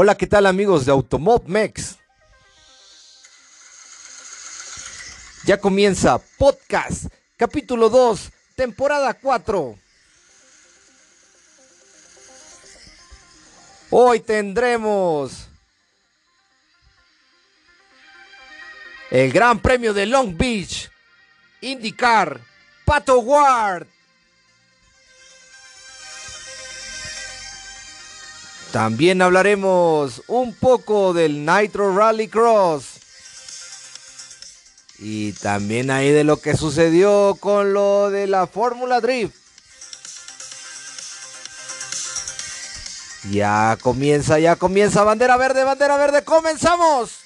Hola, ¿qué tal amigos de AutomobMex? Ya comienza Podcast, capítulo 2, temporada 4. Hoy tendremos el Gran Premio de Long Beach, IndyCar, Pato Ward. También hablaremos un poco del Nitro Rallycross. Y también ahí de lo que sucedió con lo de la Fórmula Drift. Ya comienza, bandera verde, comenzamos.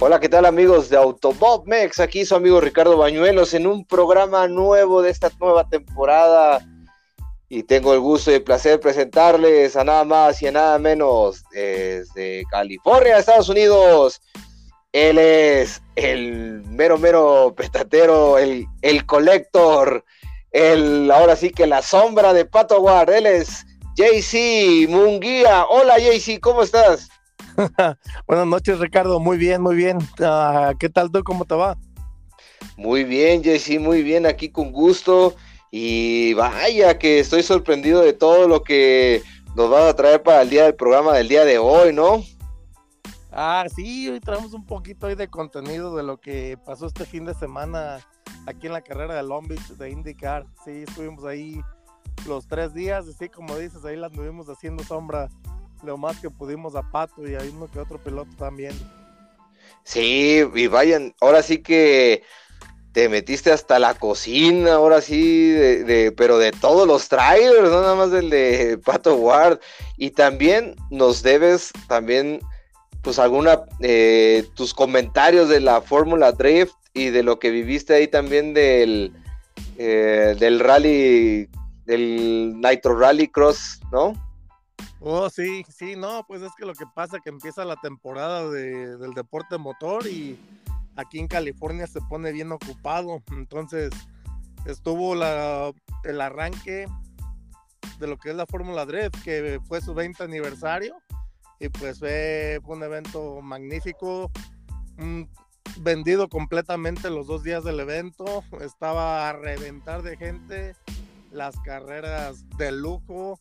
Hola, ¿qué tal amigos de AutomobMex? Aquí su amigo Ricardo Bañuelos en un programa nuevo de esta nueva temporada. Y tengo el gusto y el placer de presentarles a nada más y a nada menos desde California, Estados Unidos. Él es el mero petatero, el collector, ahora sí que la sombra de Pato Ward. Él es JC Munguía. Hola JC, ¿cómo estás? Buenas noches, Ricardo. Muy bien. ¿Qué tal tú? ¿Cómo te va? Muy bien, Jessy, muy bien. Aquí con gusto. Y vaya que estoy sorprendido de todo lo que nos vas a traer para el día del programa del día de hoy, ¿no? Ah, sí, hoy traemos un poquito de contenido de lo que pasó este fin de semana aquí en la carrera de Long Beach de IndyCar. Sí, estuvimos ahí los 3 días. Así como dices, ahí las anduvimos haciendo sombra lo más que pudimos a Pato y a uno que otro piloto también. Sí, y vayan, ahora sí que te metiste hasta la cocina, ahora sí, pero de todos los trailers, no nada más del de Pato Ward. Y también nos debes también, pues tus comentarios de la Fórmula Drift y de lo que viviste ahí también del rally, del Nitro Rally Cross, ¿no? Oh, sí, no, pues es que lo que pasa es que empieza la temporada del deporte motor y aquí en California se pone bien ocupado. Entonces estuvo el arranque de lo que es la Fórmula Drift, que fue su 20 aniversario, y pues fue un evento magnífico, vendido completamente los 2 días del evento, estaba a reventar de gente, las carreras de lujo,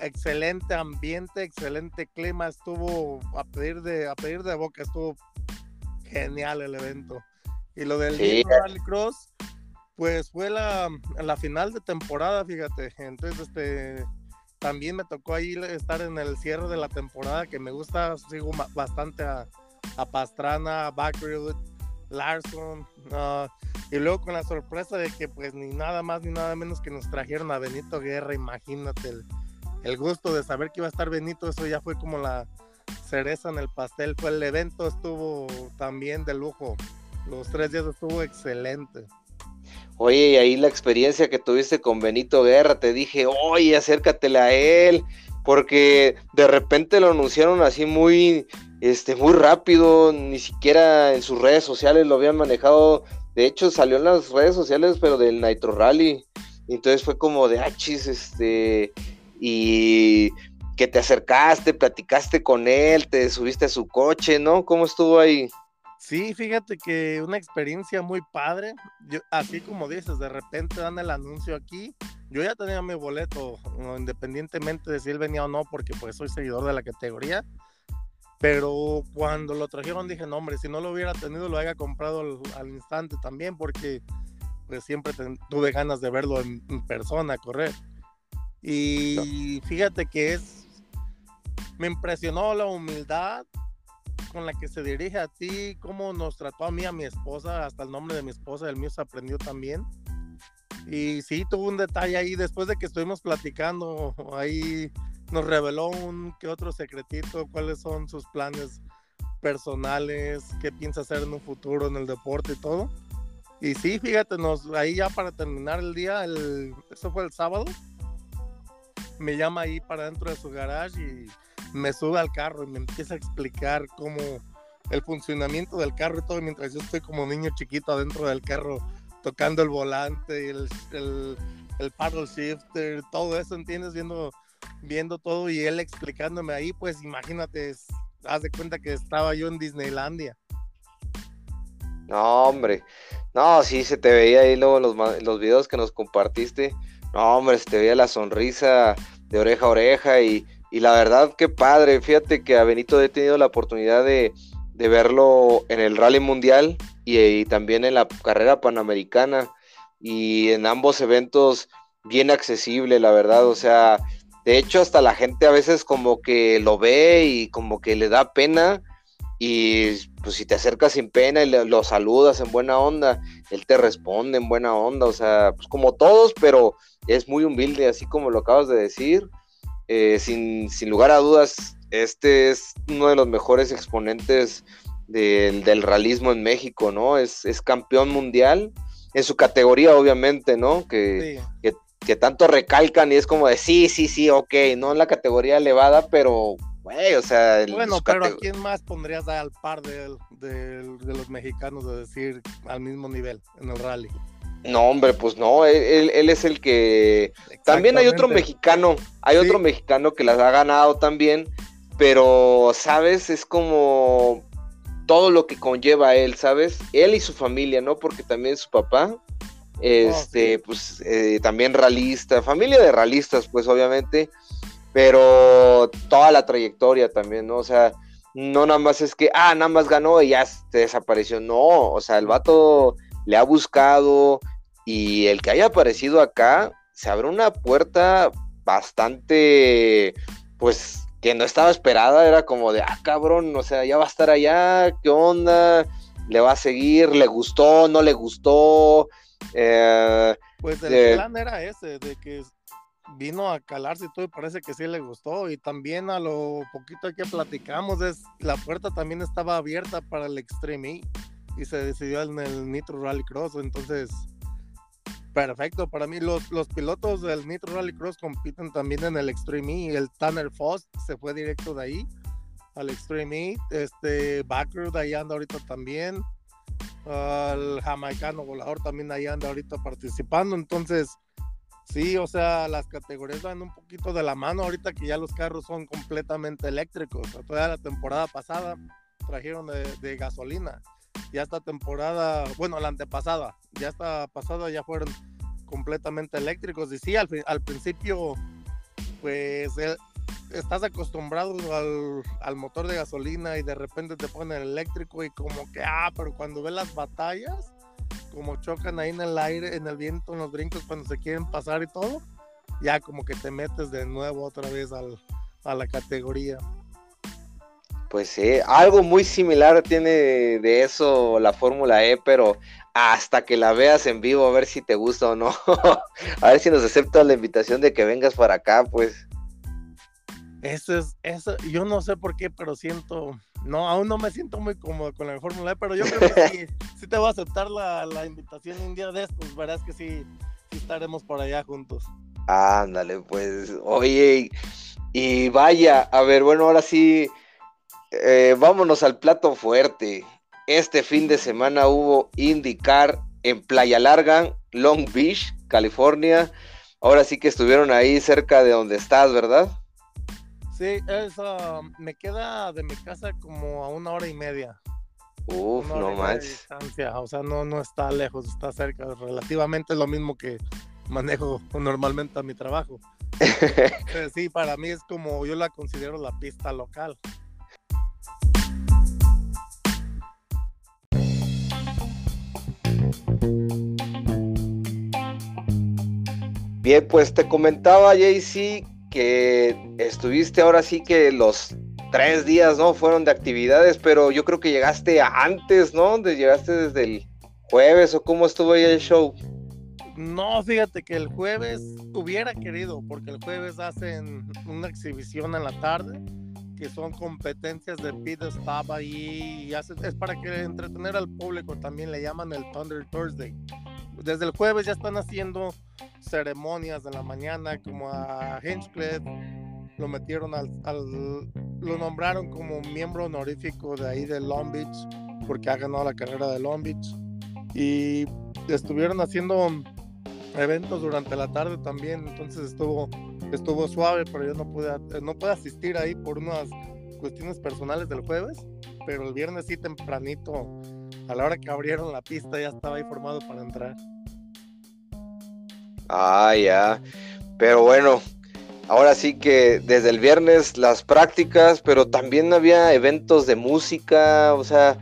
excelente ambiente, excelente clima, estuvo a pedir de boca, estuvo genial el evento. Y lo del Rallycross, pues fue la final de temporada, fíjate. Entonces también me tocó ahí estar en el cierre de la temporada, que me gusta, sigo bastante a Pastrana, a Bakerud, Larson, y luego con la sorpresa de que pues ni nada más ni nada menos que nos trajeron a Benito Guerra. Imagínate el gusto de saber que iba a estar Benito, eso ya fue como la cereza en el pastel. Pues el evento estuvo también de lujo, los 3 días estuvo excelente. Oye, y ahí la experiencia que tuviste con Benito Guerra, te dije, oye, acércatele a él, porque de repente lo anunciaron así muy, muy rápido, ni siquiera en sus redes sociales lo habían manejado. De hecho salió en las redes sociales, pero del Nitro Rally, entonces fue como de achis, y que te acercaste, platicaste con él, te subiste a su coche, ¿no? ¿Cómo estuvo ahí? Sí, fíjate que una experiencia muy padre. Yo, así como dices, de repente dan el anuncio aquí, yo ya tenía mi boleto, independientemente de si él venía o no, porque pues soy seguidor de la categoría, pero cuando lo trajeron dije, no hombre, si no lo hubiera tenido lo había comprado al instante también, porque pues siempre tuve ganas de verlo en persona correr. Y fíjate que me impresionó la humildad con la que se dirige a ti, cómo nos trató a mí, a mi esposa, hasta el nombre de mi esposa, el mío se aprendió también. Y sí, tuvo un detalle ahí, después de que estuvimos platicando, ahí nos reveló un que otro secretito, cuáles son sus planes personales, qué piensa hacer en un futuro en el deporte y todo. Y sí, fíjate, ahí ya para terminar el día, eso fue el sábado, me llama ahí para dentro de su garage y me sube al carro y me empieza a explicar cómo el funcionamiento del carro y todo, mientras yo estoy como niño chiquito adentro del carro, tocando el volante, el paddle shifter, todo eso, ¿entiendes? Viendo todo y él explicándome ahí, pues imagínate, haz de cuenta que estaba yo en Disneylandia. No, hombre, no, sí, se te veía ahí luego los videos que nos compartiste, no, hombre, se te veía la sonrisa de oreja a oreja y la verdad, qué padre. Fíjate que a Benito he tenido la oportunidad de verlo en el Rally Mundial y también en la carrera Panamericana, y en ambos eventos bien accesible, la verdad, o sea, de hecho hasta la gente a veces como que lo ve y como que le da pena, y pues si te acercas sin pena y lo saludas en buena onda, él te responde en buena onda, o sea, pues como todos, pero es muy humilde, así como lo acabas de decir, sin lugar a dudas, este es uno de los mejores exponentes del realismo en México, ¿no? Es campeón mundial en su categoría, obviamente, ¿no? Que tanto recalcan y es como de sí, ok, no en la categoría elevada, pero, güey, o sea... ¿a quién más pondrías al par de los mexicanos, de decir, al mismo nivel en el rally? No, hombre, pues no, él es el que... También hay otro mexicano, otro mexicano que las ha ganado también, pero, ¿sabes? Es como... todo lo que conlleva a él, ¿sabes? Él y su familia, ¿no? Porque también su papá, también ralista, familia de ralistas, pues, obviamente, pero toda la trayectoria también, ¿no? O sea, no nada más es que, nada más ganó y ya se desapareció, no, o sea, el vato le ha buscado, y el que haya aparecido acá, se abre una puerta bastante, pues, que no estaba esperada, era como de, cabrón, o sea, ya va a estar allá, ¿qué onda? ¿Le va a seguir? ¿Le gustó? ¿No le gustó? Pues el plan era ese, de que vino a calarse y todo, y parece que sí le gustó, y también a lo poquito que platicamos, la puerta también estaba abierta para el Extreme E, y se decidió en el Nitro Rallycross, entonces... Perfecto, para mí los pilotos del Nitro Rallycross compiten también en el Extreme E. El Tanner Foss se fue directo de ahí al Extreme E. Backer de ahí anda ahorita también. El jamaicano volador también de ahí anda ahorita participando. Entonces, sí, o sea, las categorías van un poquito de la mano ahorita que ya los carros son completamente eléctricos. Toda la temporada pasada trajeron de gasolina. Ya esta temporada, bueno, la antepasada, ya esta pasada ya fueron completamente eléctricos. Y sí, al principio, pues, estás acostumbrado al motor de gasolina y de repente te ponen eléctrico y como que, pero cuando ves las batallas, como chocan ahí en el aire, en el viento, en los brincos, cuando se quieren pasar y todo, ya como que te metes de nuevo otra vez a la categoría. Pues sí, algo muy similar tiene de eso la Fórmula E, pero hasta que la veas en vivo, a ver si te gusta o no. A ver si nos aceptas la invitación de que vengas para acá, pues. Eso, yo no sé por qué, pero aún no me siento muy cómodo con la Fórmula E, pero yo creo que sí te voy a aceptar la invitación un día de estos, verás que sí estaremos por allá juntos. Ándale, pues, oye, y vaya, a ver, bueno, ahora sí... vámonos al plato fuerte. Este fin de semana hubo IndyCar en Playa Larga, Long Beach, California. Ahora sí que estuvieron ahí cerca de donde estás, ¿verdad? Sí, me queda de mi casa como a 1 hora y media. Uf, no más. O sea, no está lejos, está cerca. Relativamente es lo mismo que manejo normalmente a mi trabajo. Sí, para mí es como, yo la considero la pista local. Bien, pues te comentaba, JC, que estuviste ahora sí que los 3 días, ¿no? Fueron de actividades, pero yo creo que llegaste antes, ¿no? Llegaste desde el jueves, ¿o cómo estuvo ahí el show? No, fíjate que el jueves hubiera querido, porque el jueves hacen una exhibición en la tarde, que son competencias de pit stop ahí, y es para que entretener al público. También le llaman el Thunder Thursday. Desde el jueves ya están haciendo ceremonias de la mañana, como a Hinchcliffe lo metieron lo nombraron como miembro honorífico de ahí de Long Beach, porque ha ganado la carrera de Long Beach, y estuvieron haciendo eventos durante la tarde también. Entonces estuvo suave, pero yo no pude asistir ahí por unas cuestiones personales del jueves, pero el viernes sí tempranito, a la hora que abrieron la pista, ya estaba ahí formado para entrar. Ah, ya. Pero bueno, ahora sí que desde el viernes las prácticas, pero también había eventos de música, o sea,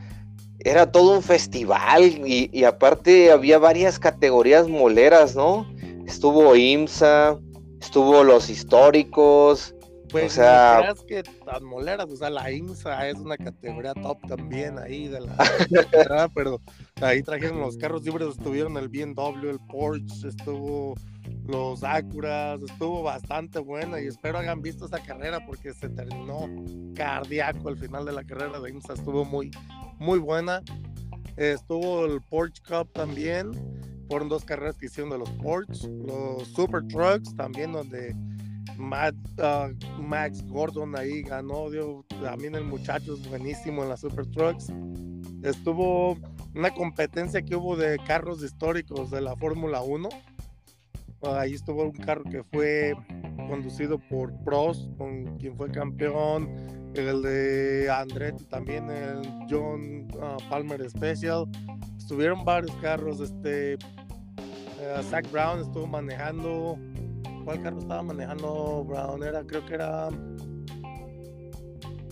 era todo un festival, y aparte había varias categorías moleras, ¿no? Estuvo IMSA, estuvo los históricos, pues, o sea, no creas que tan moleras, o sea, la IMSA es una categoría top también ahí de la pero ahí trajeron los carros libres, estuvieron el BMW, el Porsche, estuvo los Acuras, estuvo bastante buena, y espero hayan visto esa carrera porque se terminó cardíaco al final de la carrera de IMSA, estuvo muy, muy buena. Estuvo el Porsche Cup también, fueron dos carreras que hicieron de los Porsche, los Super Trucks también, donde Max Gordon ahí ganó, también el muchacho es buenísimo en las Super Trucks. Estuvo una competencia que hubo de carros históricos de la Fórmula 1, ahí estuvo un carro que fue conducido por Prost, con quien fue campeón, el de Andretti también, el John Palmer Special. Estuvieron varios carros, Zach Brown estuvo manejando. ¿Cuál carro estaba manejando Brown?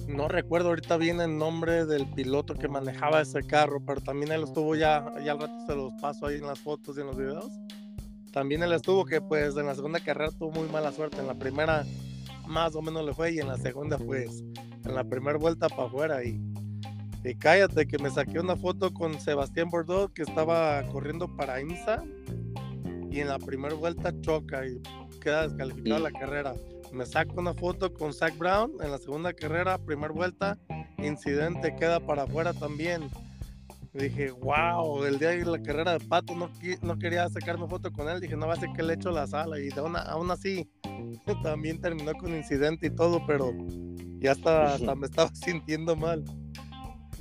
No recuerdo ahorita bien el nombre del piloto que manejaba ese carro, pero también él estuvo, ya al rato se los paso ahí en las fotos y en los videos. También él estuvo, que pues en la segunda carrera tuvo muy mala suerte. En la primera más o menos le fue, y en la segunda pues en la primera vuelta para afuera. Y cállate que me saqué una foto con Sebastián Bourdais, que estaba corriendo para IMSA, y en la primera vuelta choca y queda descalificada la carrera. Me saco una foto con Zach Brown en la segunda carrera, primera vuelta, incidente, queda para afuera también. Dije, wow, el día de la carrera de Pato no quería sacarme foto con él. Dije, no va a ser que le echo la sala. Y aún así, también terminó con incidente y todo, pero ya hasta me estaba sintiendo mal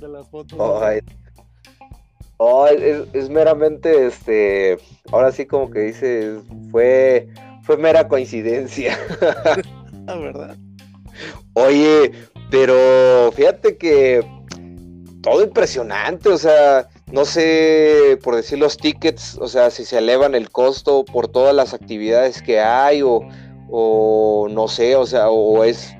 de las fotos. Es meramente, ahora sí como que dices, fue mera coincidencia. La verdad. Oye, pero fíjate que todo impresionante, o sea, no sé, por decir los tickets, o sea, si se elevan el costo por todas las actividades que hay, o no sé, o sea, o es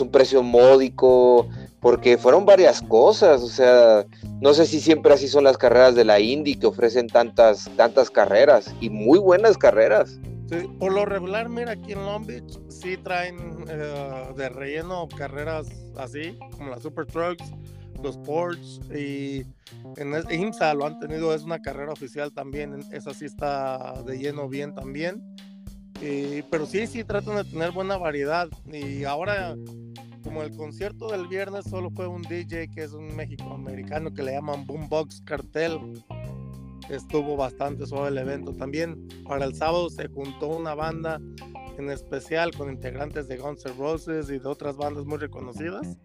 un precio módico, porque fueron varias cosas, o sea, no sé si siempre así son las carreras de la Indy, que ofrecen tantas carreras, y muy buenas carreras. Sí, por lo regular, mira, aquí en Long Beach sí traen de relleno carreras así, como las Super Trucks, los Porsche, y en IMSA lo han tenido, es una carrera oficial también, esa sí está de lleno bien también, pero sí tratan de tener buena variedad. Y ahora, como el concierto del viernes solo fue un DJ que es un mexicoamericano que le llaman Boombox Cartel, estuvo bastante suave el evento. También para el sábado se juntó una banda en especial con integrantes de Guns N' Roses y de otras bandas muy reconocidas,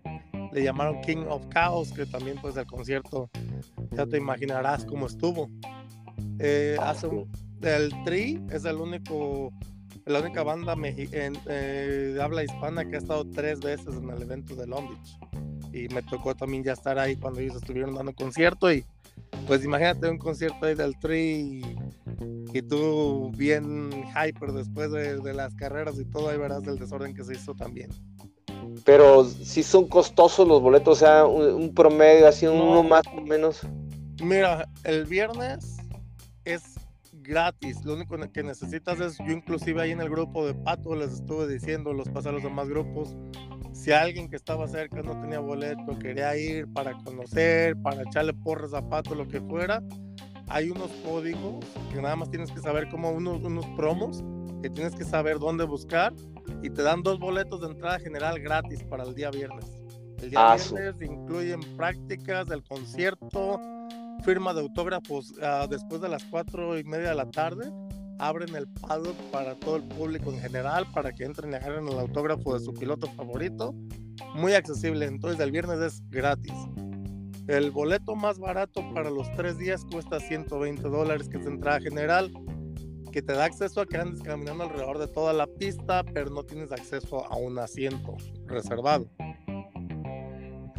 le llamaron King of Chaos, que también pues el concierto ya te imaginarás cómo estuvo. El Tri es la única banda de habla hispana que ha estado 3 veces en el evento de Long Beach, y me tocó también ya estar ahí cuando ellos estuvieron dando concierto. Y pues imagínate un concierto ahí del Tri, y tú bien hyper después de las carreras y todo, ahí verás el desorden que se hizo también. Pero sí son costosos los boletos, o sea, un promedio, así uno más o menos. Mira, el viernes es gratis, lo único que necesitas es, yo inclusive ahí en el grupo de Pato les estuve diciendo, los pasé a los demás grupos, si alguien que estaba cerca no tenía boleto, quería ir para conocer, para echarle porras a Pato, lo que fuera, hay unos códigos que nada más tienes que saber, como unos promos, que tienes que saber dónde buscar, y te dan 2 boletos de entrada general gratis para el día viernes. El día viernes incluyen prácticas del concierto, firma de autógrafos después de las 4:30 de la tarde. Abren el paddock para todo el público en general, para que entren y agarren el autógrafo de su piloto favorito. Muy accesible, entonces el viernes es gratis. El boleto más barato para los 3 días cuesta $120, que es entrada general, que te da acceso a que andes caminando alrededor de toda la pista, pero no tienes acceso a un asiento reservado.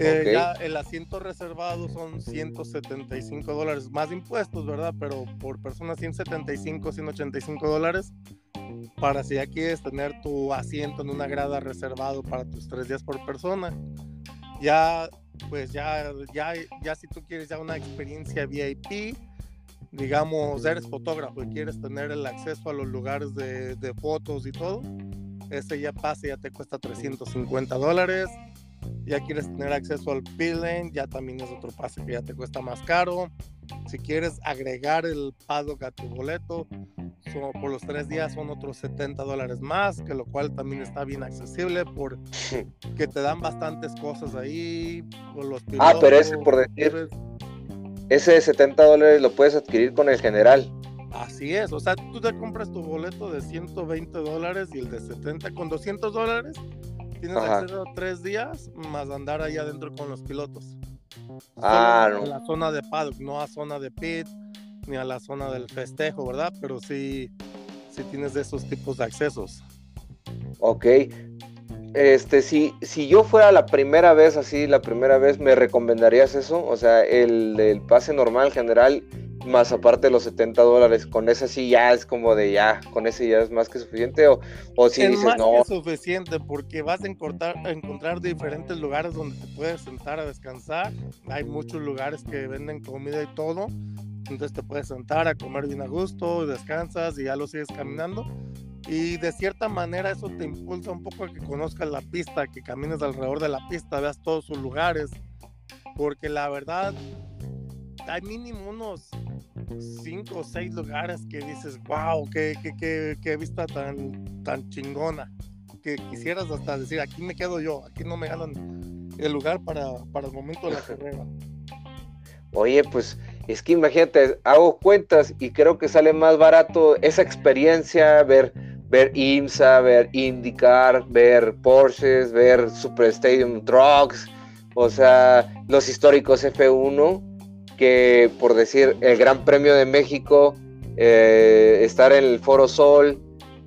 Okay. Ya el asiento reservado son $175 más impuestos, ¿verdad? Pero por persona $185, $185, para si ya quieres tener tu asiento en una grada reservado para tus 3 días por persona. Ya si tú quieres ya una experiencia VIP, digamos, eres fotógrafo y quieres tener el acceso a los lugares de fotos y todo, ese ya pase, ya te cuesta $350. Ya quieres tener acceso al pit lane, ya también es otro pase que ya te cuesta más caro. Si quieres agregar el paddock a tu boleto, por los 3 días son otros $70 más, que lo cual también está bien accesible porque te dan bastantes cosas ahí. Los pilotos, pero ese, por decir, ese de $70 lo puedes adquirir con el general. Así es, o sea, tú te compras tu boleto de $120 y el de $70 con $200. Tienes acceso a 3 días más andar ahí adentro con los pilotos. No. A la zona de paddock, no a zona de pit, ni a la zona del festejo, ¿verdad? Pero sí tienes de esos tipos de accesos. Ok. Si yo fuera la primera vez, ¿me recomendarías eso? O sea, el pase normal general, más aparte de los $70, con ese sí ya es como de ya, con ese ya es más que suficiente, o si es dices más no. Es suficiente porque vas a encontrar diferentes lugares donde te puedes sentar a descansar. Hay muchos lugares que venden comida y todo, entonces te puedes sentar a comer bien a gusto, descansas y ya lo sigues caminando. Y de cierta manera eso te impulsa un poco a que conozcas la pista, que camines alrededor de la pista, veas todos sus lugares, porque la verdad hay mínimo unos 5 o 6 lugares que dices, wow, qué vista tan chingona, que quisieras hasta decir, aquí me quedo yo, aquí no me ganan el lugar para el momento de la carrera. Oye, pues es que imagínate, hago cuentas y creo que sale más barato esa experiencia, ver IMSA, ver IndyCar, ver Porsches, ver Super Stadium Trucks, o sea, los históricos F1, que por decir el Gran Premio de México, estar en el Foro Sol,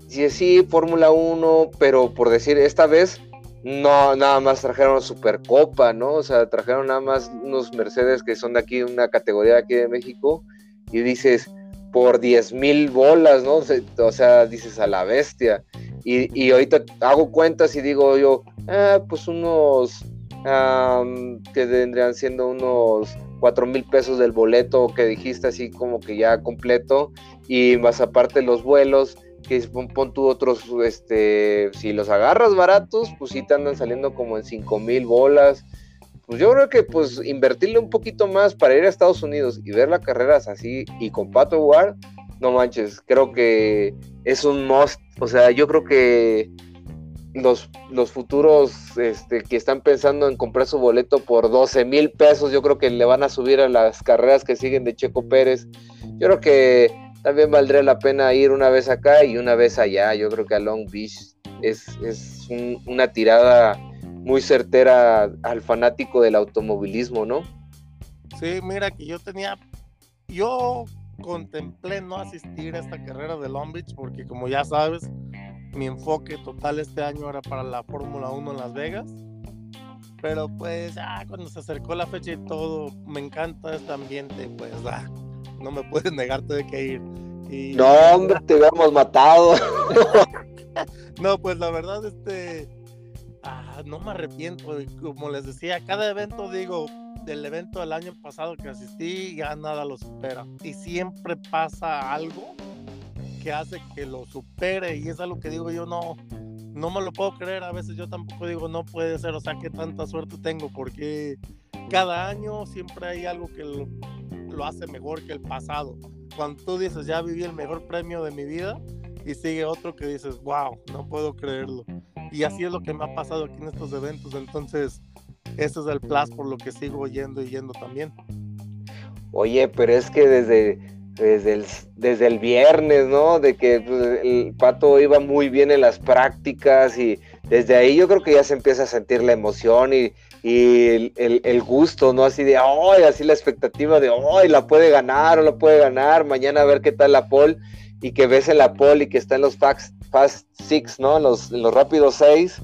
sí, Fórmula 1, pero por decir esta vez no, nada más trajeron Supercopa, ¿no? O sea, trajeron nada más unos Mercedes que son de aquí, una categoría de aquí de México, y dices, por $10,000, ¿no? O sea, dices, a la bestia. Y ahorita hago cuentas y digo yo, pues unos, que vendrían siendo unos $4,000 del boleto que dijiste, así como que ya completo, y más aparte los vuelos, que pon tú otros, si los agarras baratos, pues sí te andan saliendo como en $5,000. Pues yo creo que pues invertirle un poquito más para ir a Estados Unidos y ver las carreras así, y con Pato Ward, no manches, creo que es un must. O sea, yo creo que los futuros que están pensando en comprar su boleto por $12,000, yo creo que le van a subir a las carreras que siguen de Checo Pérez. Yo creo que también valdría la pena ir una vez acá y una vez allá. Yo creo que a Long Beach es una tirada muy certera al fanático del automovilismo, ¿no? Sí, mira que yo contemplé no asistir a esta carrera de Long Beach porque, como ya sabes, mi enfoque total este año era para la Fórmula 1 en Las Vegas, pero pues cuando se acercó la fecha y todo, me encanta este ambiente, pues no me puedes negarte de que ir. Y no, hombre, te hubiéramos matado. No, pues la verdad, no me arrepiento. Como les decía, cada evento, digo, del evento del año pasado que asistí, ya nada lo supera, y siempre pasa algo que hace que lo supere, y es algo que digo yo, no me lo puedo creer. A veces yo tampoco digo, no puede ser, o sea, qué tanta suerte tengo, porque cada año siempre hay algo que lo hace mejor que el pasado. Cuando tú dices, ya viví el mejor premio de mi vida, y sigue otro que dices, wow, no puedo creerlo, y así es lo que me ha pasado aquí en estos eventos. Entonces Ese es el plus por lo que sigo yendo también. Oye, pero es que desde el viernes, ¿no? De que pues, el Pato iba muy bien en las prácticas y desde ahí yo creo que ya se empieza a sentir la emoción y el gusto, ¿no? Así de, ¡ay! Así la expectativa de, ¡ay! La puede ganar o la puede ganar, mañana a ver qué tal la pole, y que ves en la pole y que está en los Fast Six, ¿no? En los rápidos 6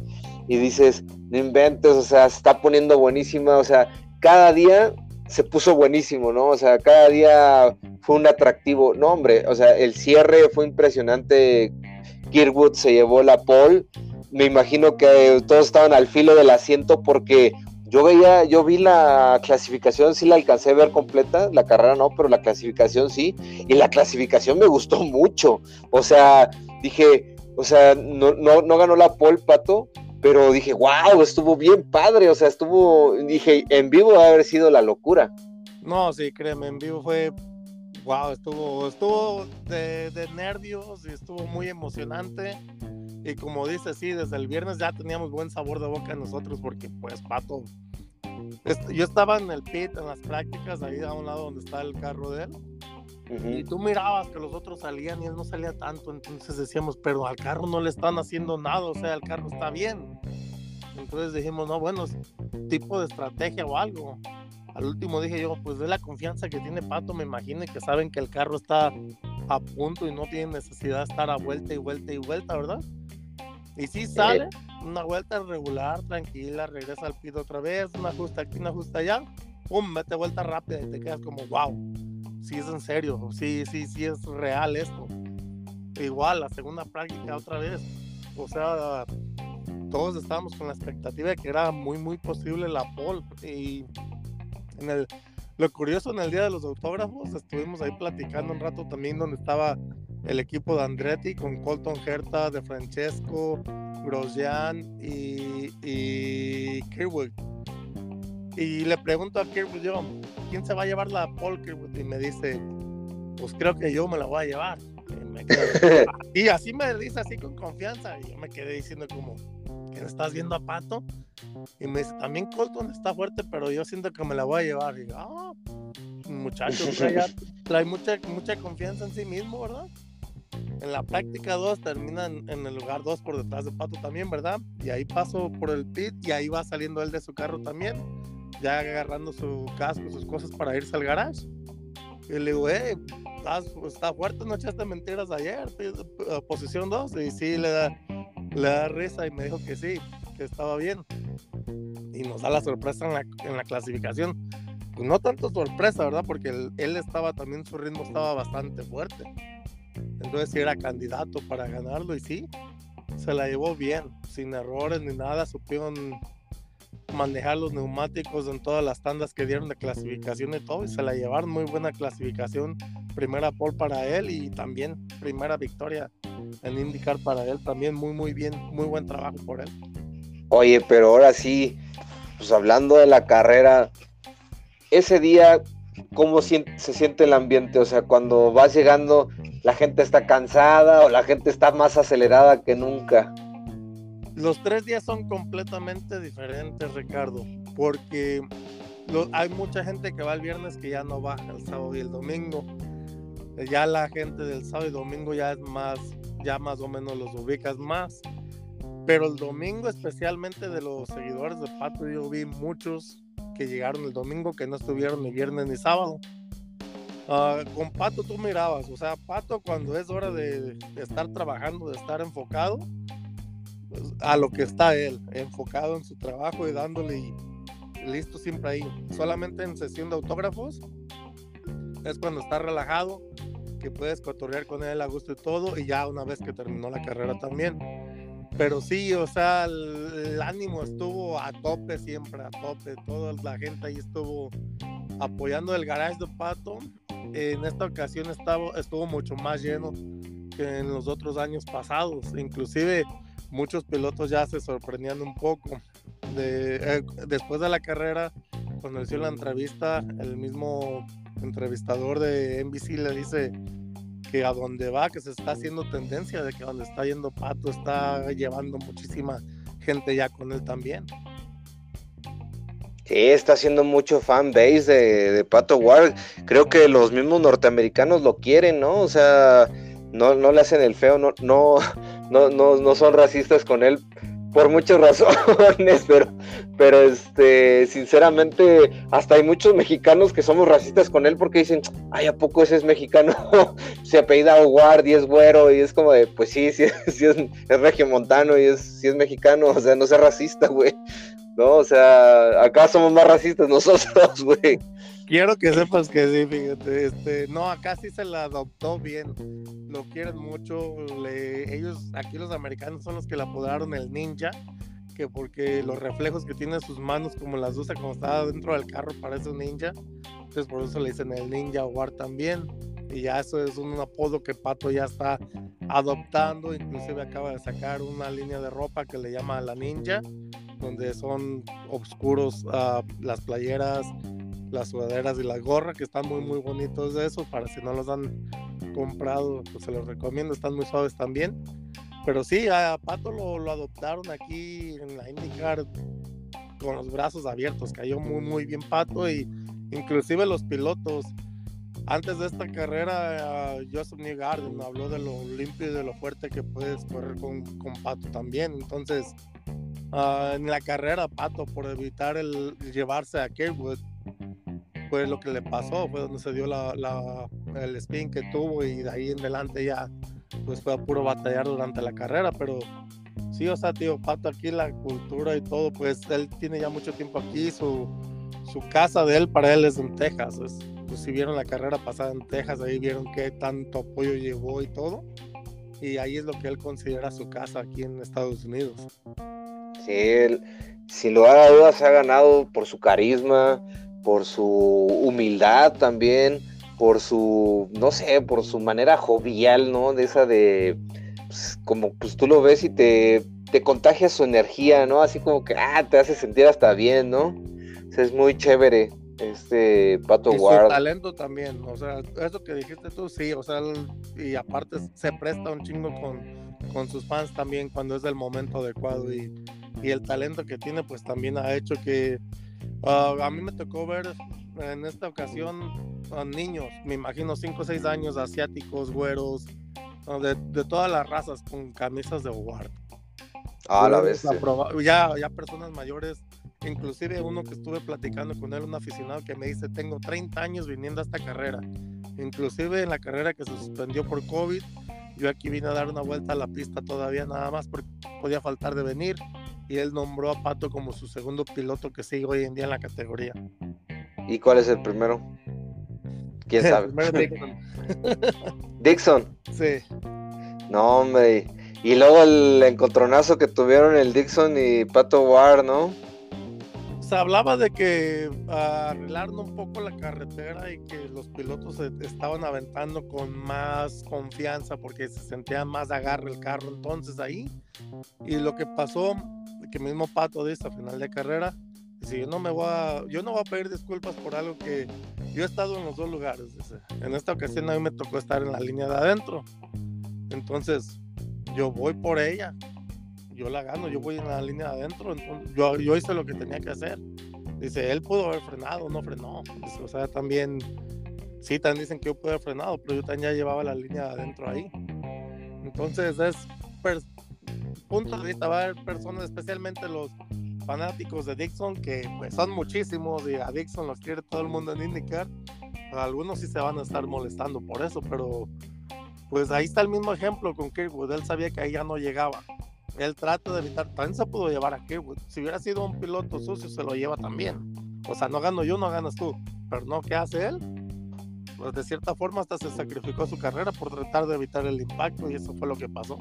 y dices, no inventes, o sea, se está poniendo buenísima, o sea, cada día se puso buenísimo, ¿no? O sea, cada día fue un atractivo. No, hombre, o sea, el cierre fue impresionante. Kirkwood se llevó la pole. Me imagino que todos estaban al filo del asiento porque yo vi la clasificación, sí la alcancé a ver completa, la carrera no, pero la clasificación sí, y la clasificación me gustó mucho. O sea, dije, o sea, no ganó la pole, Pato, pero dije, wow, estuvo bien padre, o sea, dije, en vivo va a haber sido la locura. No, sí, créeme, en vivo fue, wow, estuvo de nervios y estuvo muy emocionante, y como dices, sí, desde el viernes ya teníamos buen sabor de boca nosotros, porque pues, Pato, yo estaba en el pit, en las prácticas, ahí a un lado donde está el carro de él, uh-huh. Y tú mirabas que los otros salían y él no salía tanto, entonces decíamos, pero al carro no le están haciendo nada, o sea, el carro está bien. Entonces dijimos, no, bueno, tipo de estrategia o algo. Al último dije yo, pues de la confianza que tiene Pato, me imagino, y que saben que el carro está a punto y no tiene necesidad de estar a vuelta y vuelta y vuelta, ¿verdad? Y sí sale, una vuelta regular, tranquila, regresa al pit otra vez, una justa aquí, una justa allá, pum, mete vuelta rápida y te quedas como, wow. Sí, es en serio, sí es real esto. Igual, la segunda práctica otra vez, o sea, todos estábamos con la expectativa de que era muy, muy posible la pole. Y lo curioso, en el día de los autógrafos, estuvimos ahí platicando un rato también, donde estaba el equipo de Andretti con Colton Herta, De Francesco, Grosjean y Kirkwood. Y le pregunto a Kirkwood, yo, ¿quién se va a llevar la pole, Kirkwood? Y me dice, pues creo que yo me la voy a llevar. Y así me dice, así con confianza. Y yo me quedé diciendo como, ¿quién estás viendo a Pato? Y me dice, también Colton está fuerte, pero yo siento que me la voy a llevar. Y yo, muchachos, trae mucha confianza en sí mismo, ¿verdad? En la práctica 2 termina en el lugar 2 por detrás de Pato también, ¿verdad? Y ahí paso por el pit y ahí va saliendo él de su carro también, ya agarrando su casco, sus cosas para irse al garage. Y le digo, está fuerte, no echaste mentiras ayer, posición 2. Y sí, le da risa y me dijo que sí, que estaba bien. Y nos da la sorpresa en la clasificación. Pues no tanto sorpresa, ¿verdad? Porque él estaba también, su ritmo estaba bastante fuerte. Entonces sí era candidato para ganarlo y sí, se la llevó bien, sin errores ni nada, supieron manejar los neumáticos en todas las tandas que dieron de clasificación y todo, y se la llevaron. Muy buena clasificación, primera pole para él y también primera victoria en IndyCar para él también. Muy bien, muy buen trabajo por él. Oye, pero ahora sí, pues hablando de la carrera, ese día, ¿cómo se siente el ambiente? O sea, cuando vas llegando, ¿la gente está cansada o la gente está más acelerada que nunca? Los 3 días son completamente diferentes, Ricardo, porque hay mucha gente que va el viernes que ya no baja el sábado y el domingo. Ya la gente del sábado y domingo ya es más, ya más o menos los ubicas más. Pero el domingo, especialmente de los seguidores de Pato, yo vi muchos que llegaron el domingo que no estuvieron ni viernes ni sábado. Con Pato tú mirabas, o sea, Pato cuando es hora de estar trabajando, de estar enfocado, a lo que está él, enfocado en su trabajo y dándole y listo siempre ahí. Solamente en sesión de autógrafos es cuando está relajado, que puedes cotorrear con él a gusto y todo, y ya una vez que terminó la carrera también. Pero sí, o sea, el ánimo estuvo a tope siempre, a tope. Toda la gente ahí estuvo apoyando el garage de Pato. En esta ocasión estuvo mucho más lleno que en los otros años pasados. Inclusive muchos pilotos ya se sorprendían un poco. Después de la carrera, cuando hicieron la entrevista, el mismo entrevistador de NBC le dice que a donde va, que se está haciendo tendencia, de que donde está yendo Pato está llevando muchísima gente ya con él también. Sí, está haciendo mucho fanbase de Pato Ward. Creo que los mismos norteamericanos lo quieren, ¿no? O sea, no le hacen el feo, no son racistas con él por muchas razones, pero sinceramente hasta hay muchos mexicanos que somos racistas con él porque dicen, ay, ¿a poco ese es mexicano? Se apellida Ward y es güero, y es como de, pues sí es regiomontano y sí es mexicano, o sea, no sea racista, güey. No, o sea, acá somos más racistas nosotros, güey. Quiero que sepas que sí, fíjate, no, acá sí se la adoptó bien, lo quieren mucho, ellos, aquí los americanos son los que le apodaron el ninja, que porque los reflejos que tiene en sus manos, como las usa cuando está dentro del carro, parece un ninja, entonces por eso le dicen el Ninja Ward también, y ya eso es un apodo que Pato ya está adoptando, inclusive acaba de sacar una línea de ropa que le llama La Ninja, donde son oscuros las playeras, las sudaderas y las gorras, que están muy muy bonitos de esos, para si no los han comprado, pues se los recomiendo, están muy suaves también. Pero sí, a Pato lo adoptaron aquí en la IndyCar con los brazos abiertos, cayó muy muy bien Pato, y inclusive los pilotos, antes de esta carrera, Joseph Newgarden habló de lo limpio y de lo fuerte que puedes correr con Pato también, entonces... en la carrera, Pato, por evitar el llevarse a Kirkwood, pues lo que le pasó fue donde se dio el spin que tuvo, y de ahí en adelante ya pues fue a puro batallar durante la carrera. Pero sí, o sea, tío, Pato aquí, la cultura y todo, pues él tiene ya mucho tiempo aquí, su casa de él, para él es en Texas, pues si vieron la carrera pasada en Texas, ahí vieron qué tanto apoyo llevó y todo, y ahí es lo que él considera su casa aquí en Estados Unidos. Sí, él, sin lugar a dudas, se ha ganado por su carisma, por su humildad también, por su, no sé, por su manera jovial, ¿no? De esa de, pues, como pues tú lo ves y te contagia su energía, ¿no? Así como que, te hace sentir hasta bien, ¿no? O sea, es muy chévere Pato Ward. Y su talento también, o sea, eso que dijiste tú, sí, o sea, y aparte se presta un chingo con sus fans también cuando es el momento adecuado, y el talento que tiene pues también ha hecho que a mí me tocó ver en esta ocasión a niños, me imagino 5 o 6 años, asiáticos, güeros, de todas las razas, con camisas de Ward. La bestia. Ya personas mayores, inclusive uno que estuve platicando con él, un aficionado que me dice, tengo 30 años viniendo a esta carrera, inclusive en la carrera que se suspendió por COVID, yo aquí vine a dar una vuelta a la pista todavía, nada más porque podía faltar de venir, y él nombró a Pato como su segundo piloto que sigue hoy en día en la categoría. ¿Y cuál es el primero? ¿Quién sabe? El primero Dixon. ¿Dixon? Sí. No, hombre. Y luego el encontronazo que tuvieron el Dixon y Pato Ward, ¿no? Se hablaba de que arreglaron un poco la carretera y que los pilotos se estaban aventando con más confianza porque se sentía más agarre el carro entonces ahí, y lo que pasó, que mismo Pato dice a final de carrera, dice, yo no voy a pedir disculpas por algo que yo he estado en los dos lugares, dice. En esta ocasión a mí me tocó estar en la línea de adentro, entonces yo voy por ella, yo la gano, yo voy en la línea de adentro, entonces yo hice lo que tenía que hacer. Dice, él pudo haber frenado, no frenó. Dice, o sea, también, sí, también dicen que yo pude haber frenado, pero yo también ya llevaba la línea de adentro ahí. Entonces, es punto de vista, va a haber personas, especialmente los fanáticos de Dixon, que pues son muchísimos, y a Dixon los quiere todo el mundo en IndyCar. Algunos sí se van a estar molestando por eso, pero pues ahí está el mismo ejemplo con Kirkwood, él sabía que ahí ya no llegaba. Él trata de evitar, también se pudo llevar a Kirkwood. Si hubiera sido un piloto sucio, se lo lleva también. O sea, no gano yo, no ganas tú. Pero no, ¿qué hace él? Pues de cierta forma hasta se sacrificó su carrera por tratar de evitar el impacto, y eso fue lo que pasó.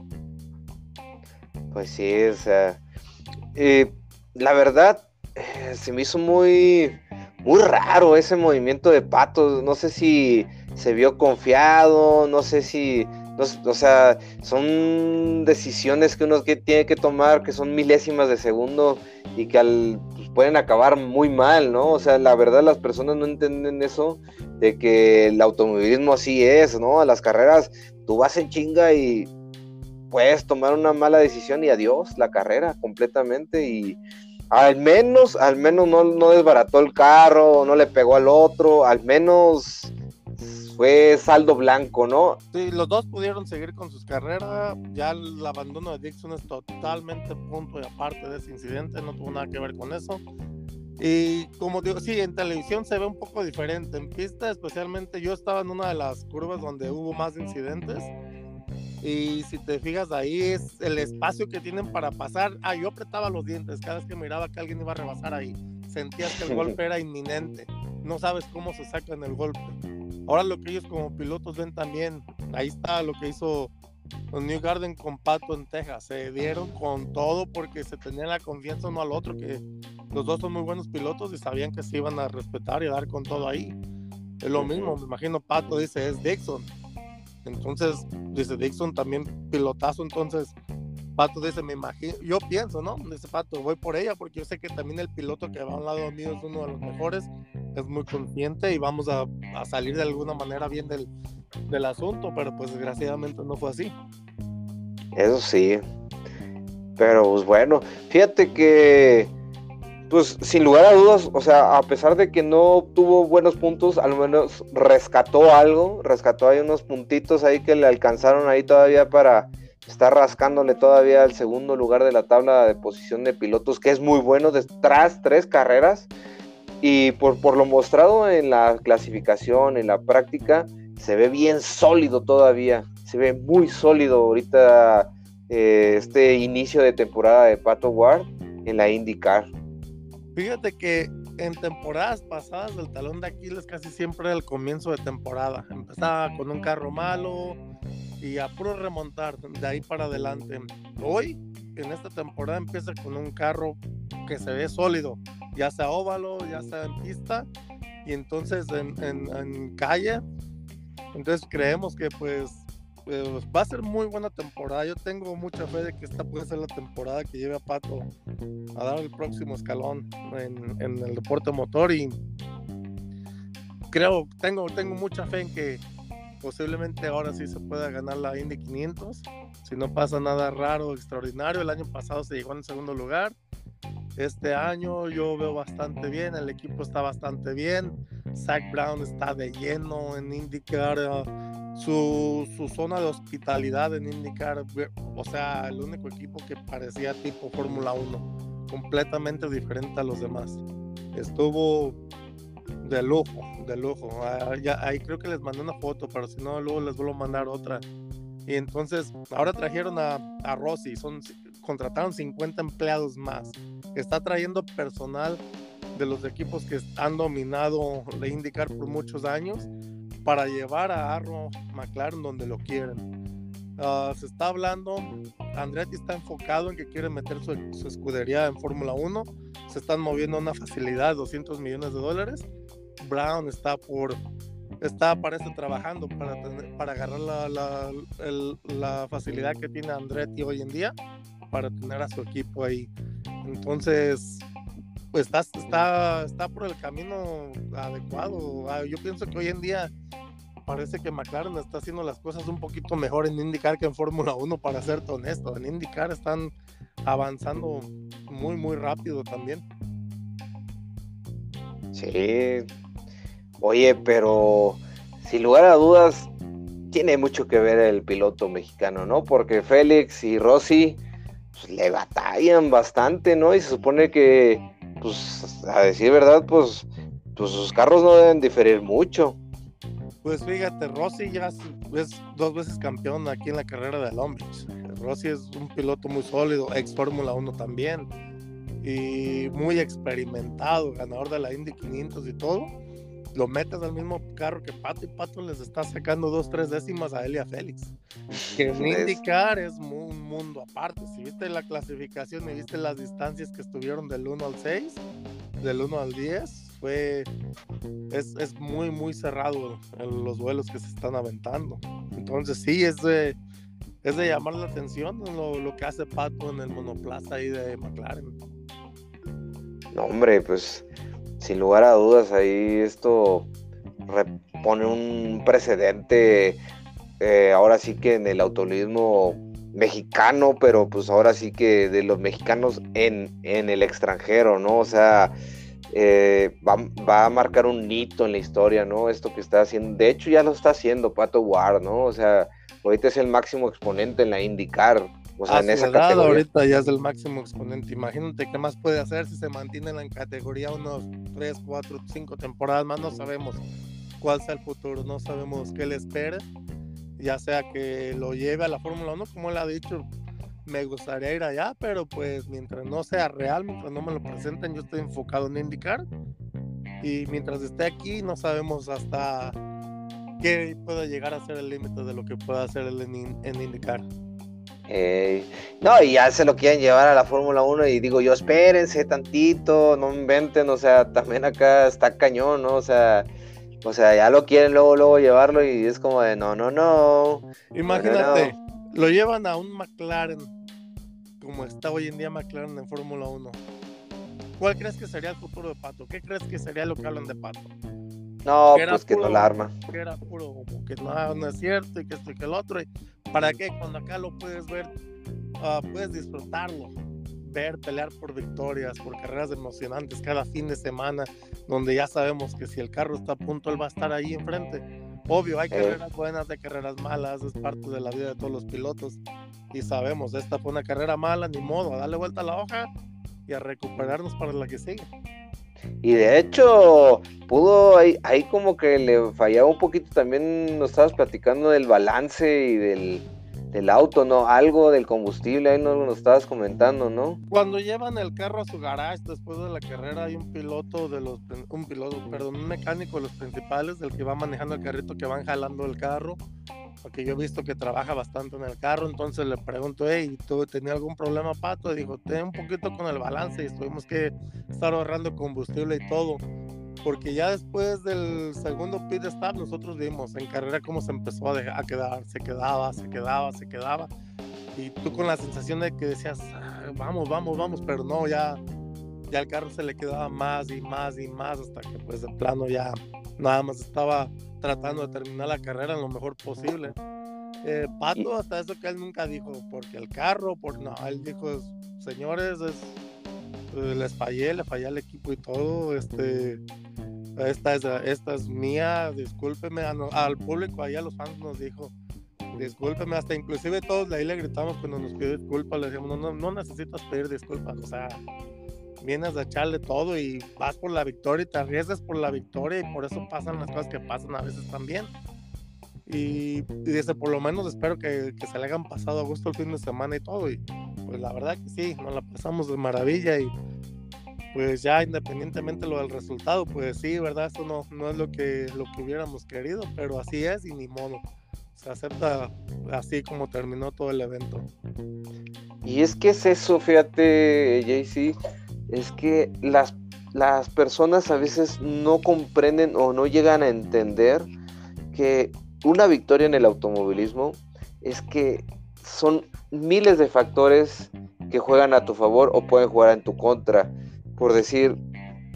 Pues sí, o sea... la verdad, se me hizo muy raro ese movimiento de Pato. No sé si se vio confiado, no sé si... O sea, son decisiones que uno tiene que tomar, que son milésimas de segundo y que pueden acabar muy mal, ¿no? O sea, la verdad las personas no entienden eso, de que el automovilismo así es, ¿no? A las carreras tú vas en chinga y puedes tomar una mala decisión y adiós la carrera completamente, y Al menos no desbarató el carro, no le pegó al otro, al menos fue saldo blanco, ¿no? Sí, los dos pudieron seguir con sus carreras. Ya el abandono de Dixon es totalmente punto y aparte de ese incidente, no tuvo nada que ver con eso. Y como digo, sí, en televisión se ve un poco diferente, en pista especialmente. Yo estaba en una de las curvas donde hubo más incidentes, y si te fijas ahí es el espacio que tienen para pasar. Yo apretaba los dientes cada vez que miraba que alguien iba a rebasar ahí. Sentías que el golpe era inminente, no sabes cómo se sacan el golpe. Ahora lo que ellos como pilotos ven también, ahí está lo que hizo New Garden con Pato en Texas. Se dieron con todo porque se tenían la confianza uno al otro, que los dos son muy buenos pilotos y sabían que se iban a respetar y dar con todo ahí. Es lo mismo, me imagino. Pato dice, es Dixon. Entonces, dice Dixon también pilotazo. Entonces, Pato dice, me imagino, yo pienso, ¿no? Dice Pato, voy por ella porque yo sé que también el piloto que va a un lado mío es uno de los mejores, es muy consciente y vamos a salir de alguna manera bien del asunto, pero pues desgraciadamente no fue así. Eso sí, pero pues bueno, fíjate que, pues sin lugar a dudas, o sea, a pesar de que no obtuvo buenos puntos, al menos rescató algo, rescató ahí unos puntitos ahí que le alcanzaron ahí todavía para estar rascándole todavía al segundo lugar de la tabla de posición de pilotos, que es muy bueno tras 3 carreras, y por lo mostrado en la clasificación, en la práctica, se ve bien sólido todavía, se ve muy sólido ahorita este inicio de temporada de Pato Ward en la IndyCar. Fíjate que en temporadas pasadas el talón de Aquiles casi siempre al comienzo de temporada, empezaba con un carro malo y a puro remontar de ahí para adelante. Hoy, en esta temporada, empieza con un carro que se ve sólido, ya sea óvalo, ya sea en pista, y entonces en calle. Entonces creemos que pues va a ser muy buena temporada. Yo tengo mucha fe de que esta puede ser la temporada que lleve a Pato a dar el próximo escalón en el deporte motor, y creo, tengo mucha fe en que posiblemente ahora sí se pueda ganar la Indy 500, si no pasa nada raro, extraordinario. El año pasado se llegó en el segundo lugar, este año yo veo bastante bien, el equipo está bastante bien, Zach Brown está de lleno en IndyCar, su zona de hospitalidad en IndyCar, o sea, el único equipo que parecía tipo Fórmula 1, completamente diferente a los demás. Estuvo de lujo. Ahí creo que les mandé una foto, pero si no, luego les vuelvo a mandar otra. Y entonces, ahora trajeron a Rossi, contrataron 50 empleados más. Está trayendo personal de los equipos que han dominado la IndyCar por muchos años, para llevar a Arrow McLaren donde lo quieren. Se está hablando, Andretti está enfocado en que quiere meter su escudería en Fórmula 1, se están moviendo a una facilidad de $200 millones. Brown parece trabajando para agarrar la facilidad que tiene Andretti hoy en día, para tener a su equipo ahí. Entonces, pues está por el camino adecuado. Yo pienso que hoy en día parece que McLaren está haciendo las cosas un poquito mejor en IndyCar que en Fórmula 1, para ser honesto. En IndyCar están avanzando muy, muy rápido también. Sí. Oye, pero sin lugar a dudas, tiene mucho que ver el piloto mexicano, ¿no? Porque Félix y Rossi pues, le batallan bastante, ¿no? Y se supone que, pues, a decir verdad, pues sus carros no deben diferir mucho. Pues fíjate, Rossi ya es 2 veces campeón aquí en la carrera de Long Beach. Rossi es un piloto muy sólido, ex Fórmula 1 también, y muy experimentado, ganador de la Indy 500 y todo. Lo metes al mismo carro que Pato, y Pato les está sacando 2-3 décimas a él y a Félix. Que en IndyCar es un mundo aparte. Si viste la clasificación y viste las distancias que estuvieron del 1 al 6, del 1 al 10, es muy, muy cerrado en los duelos que se están aventando. Entonces sí, es de llamar la atención lo que hace Pato en el monoplaza ahí de McLaren. No, hombre, pues sin lugar a dudas, ahí esto pone un precedente, ahora sí que en el automovilismo mexicano, pero pues ahora sí que de los mexicanos en el extranjero, ¿no? O sea, va a marcar un hito en la historia, ¿no? Esto que está haciendo, de hecho ya lo está haciendo Pato Ward, ¿no? O sea, ahorita es el máximo exponente en la IndyCar, o sea, en esa categoría. Ahorita ya es el máximo exponente, imagínate qué más puede hacer si se mantiene en la categoría unos 3, 4, 5 temporadas más, no sabemos cuál sea el futuro, no sabemos qué le espera, ya sea que lo lleve a la Fórmula 1, como él ha dicho, me gustaría ir allá, pero pues mientras no sea real, mientras no me lo presenten, yo estoy enfocado en IndyCar, y mientras esté aquí no sabemos hasta qué pueda llegar a ser el límite de lo que pueda hacer él en IndyCar. No, y ya se lo quieren llevar a la Fórmula 1, y digo yo, espérense tantito, no inventen, o sea, también acá está cañón, ¿no? O sea, ya lo quieren luego llevarlo, y es como de no. Imagínate, no. Lo llevan a un McLaren, como está hoy en día McLaren en Fórmula 1. ¿Cuál crees que sería el futuro de Pato? ¿Qué crees que sería lo que hablan de Pato? No, que pues que puro, no la arma. Que era puro, como que no es cierto, y que esto y que el otro. Y ¿para qué? Cuando acá lo puedes ver, puedes disfrutarlo. Ver, pelear por victorias, por carreras emocionantes cada fin de semana, donde ya sabemos que si el carro está a punto, él va a estar ahí enfrente. Obvio, hay carreras buenas, hay carreras malas, es parte de la vida de todos los pilotos, y sabemos, esta fue una carrera mala, ni modo, a darle vuelta a la hoja y a recuperarnos para la que sigue. Y de hecho, ahí como que le fallaba un poquito también, nos estabas platicando del balance y del auto, ¿no? Algo del combustible, ahí no lo estabas comentando, ¿no? Cuando llevan el carro a su garage después de la carrera, hay un mecánico de los principales, del que va manejando el carrito, que van jalando el carro, porque yo he visto que trabaja bastante en el carro, entonces le pregunto, hey, ¿tú tenías algún problema, Pato? Y dijo, ten un poquito con el balance, y tuvimos que estar ahorrando combustible y todo, porque ya después del segundo pit stop nosotros vimos en carrera cómo se empezó a quedar, se quedaba, y tú con la sensación de que decías, vamos, pero no, ya el carro se le quedaba más y más, hasta que pues de plano ya nada más estaba tratando de terminar la carrera en lo mejor posible. Pato, hasta eso que él nunca dijo, porque el carro, él dijo, señores, les fallé al equipo y todo, esta es mía, discúlpeme, al público ahí, a los fans nos dijo, discúlpeme, hasta inclusive todos de ahí le gritamos cuando nos pidió disculpas, le decíamos, no necesitas pedir disculpas, o sea, vienes a echarle todo y vas por la victoria y te arriesgas por la victoria, y por eso pasan las cosas que pasan a veces también, y dice, por lo menos espero que se le hayan pasado a gusto el fin de semana y todo, y pues la verdad que sí, nos la pasamos de maravilla, y pues ya independientemente lo del resultado, pues sí, verdad, esto no es lo que hubiéramos querido, pero así es y ni modo, se acepta así como terminó todo el evento. Y es que es eso, fíjate, JC, es que las personas a veces no comprenden o no llegan a entender que una victoria en el automovilismo es que son miles de factores que juegan a tu favor o pueden jugar en tu contra. Por decir,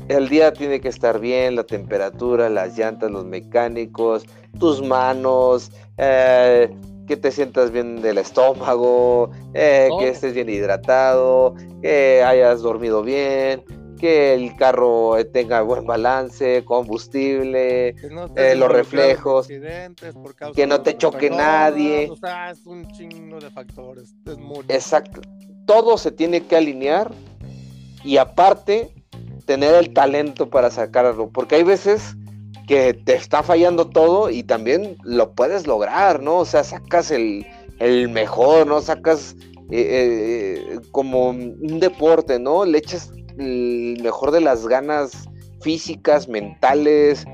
el día tiene que estar bien, la temperatura, las llantas, los mecánicos, tus manos, que te sientas bien del estómago, que estés bien hidratado, que hayas dormido bien, que el carro tenga buen balance, combustible, los reflejos, que no te choque nadie. O sea, es un chingo de factores. Es mucho. Exacto. Todo se tiene que alinear y aparte tener el talento para sacarlo, porque hay veces que te está fallando todo y también lo puedes lograr, ¿no? O sea, sacas el mejor, ¿no? Sacas como un deporte, ¿no? Le echas el mejor de las ganas físicas, mentales,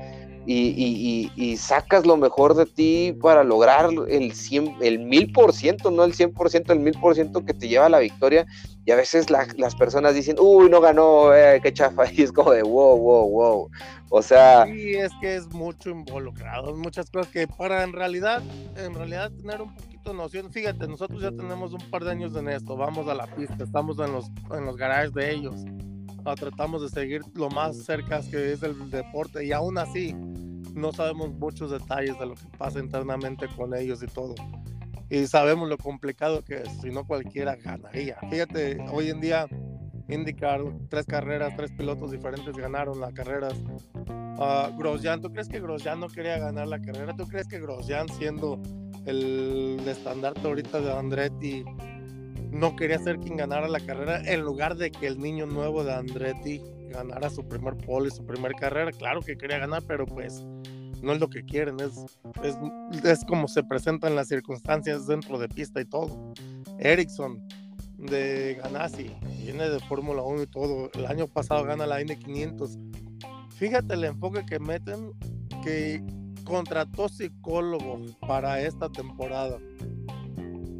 y sacas lo mejor de ti para lograr el 1,000% que te lleva a la victoria. Y a veces las personas dicen, uy, no ganó, qué chafa, y es como de wow, o sea... Sí, es que es mucho involucrado, muchas cosas que para en realidad tener un poquito de noción. Fíjate, nosotros ya tenemos un par de años en esto, vamos a la pista, estamos en los garajes de ellos, tratamos de seguir lo más cerca que es el deporte, y aún así no sabemos muchos detalles de lo que pasa internamente con ellos y todo. y sabemos lo complicado que es, si no cualquiera ganaría. Fíjate, hoy en día IndyCar, 3 carreras, 3 pilotos diferentes ganaron las carreras. Grosjean, ¿tú crees que Grosjean no quería ganar la carrera? ¿Tú crees que Grosjean, siendo el estandarte ahorita de Andretti, no quería ser quien ganara la carrera en lugar de que el niño nuevo de Andretti ganara su primer pole, su primer carrera? Claro que quería ganar, pero pues no es lo que quieren, es como se presentan las circunstancias dentro de pista y todo. Ericsson de Ganassi, viene de Fórmula 1 y todo, el año pasado gana la Indy 500. Fíjate el enfoque que meten, que contrató psicólogo para esta temporada,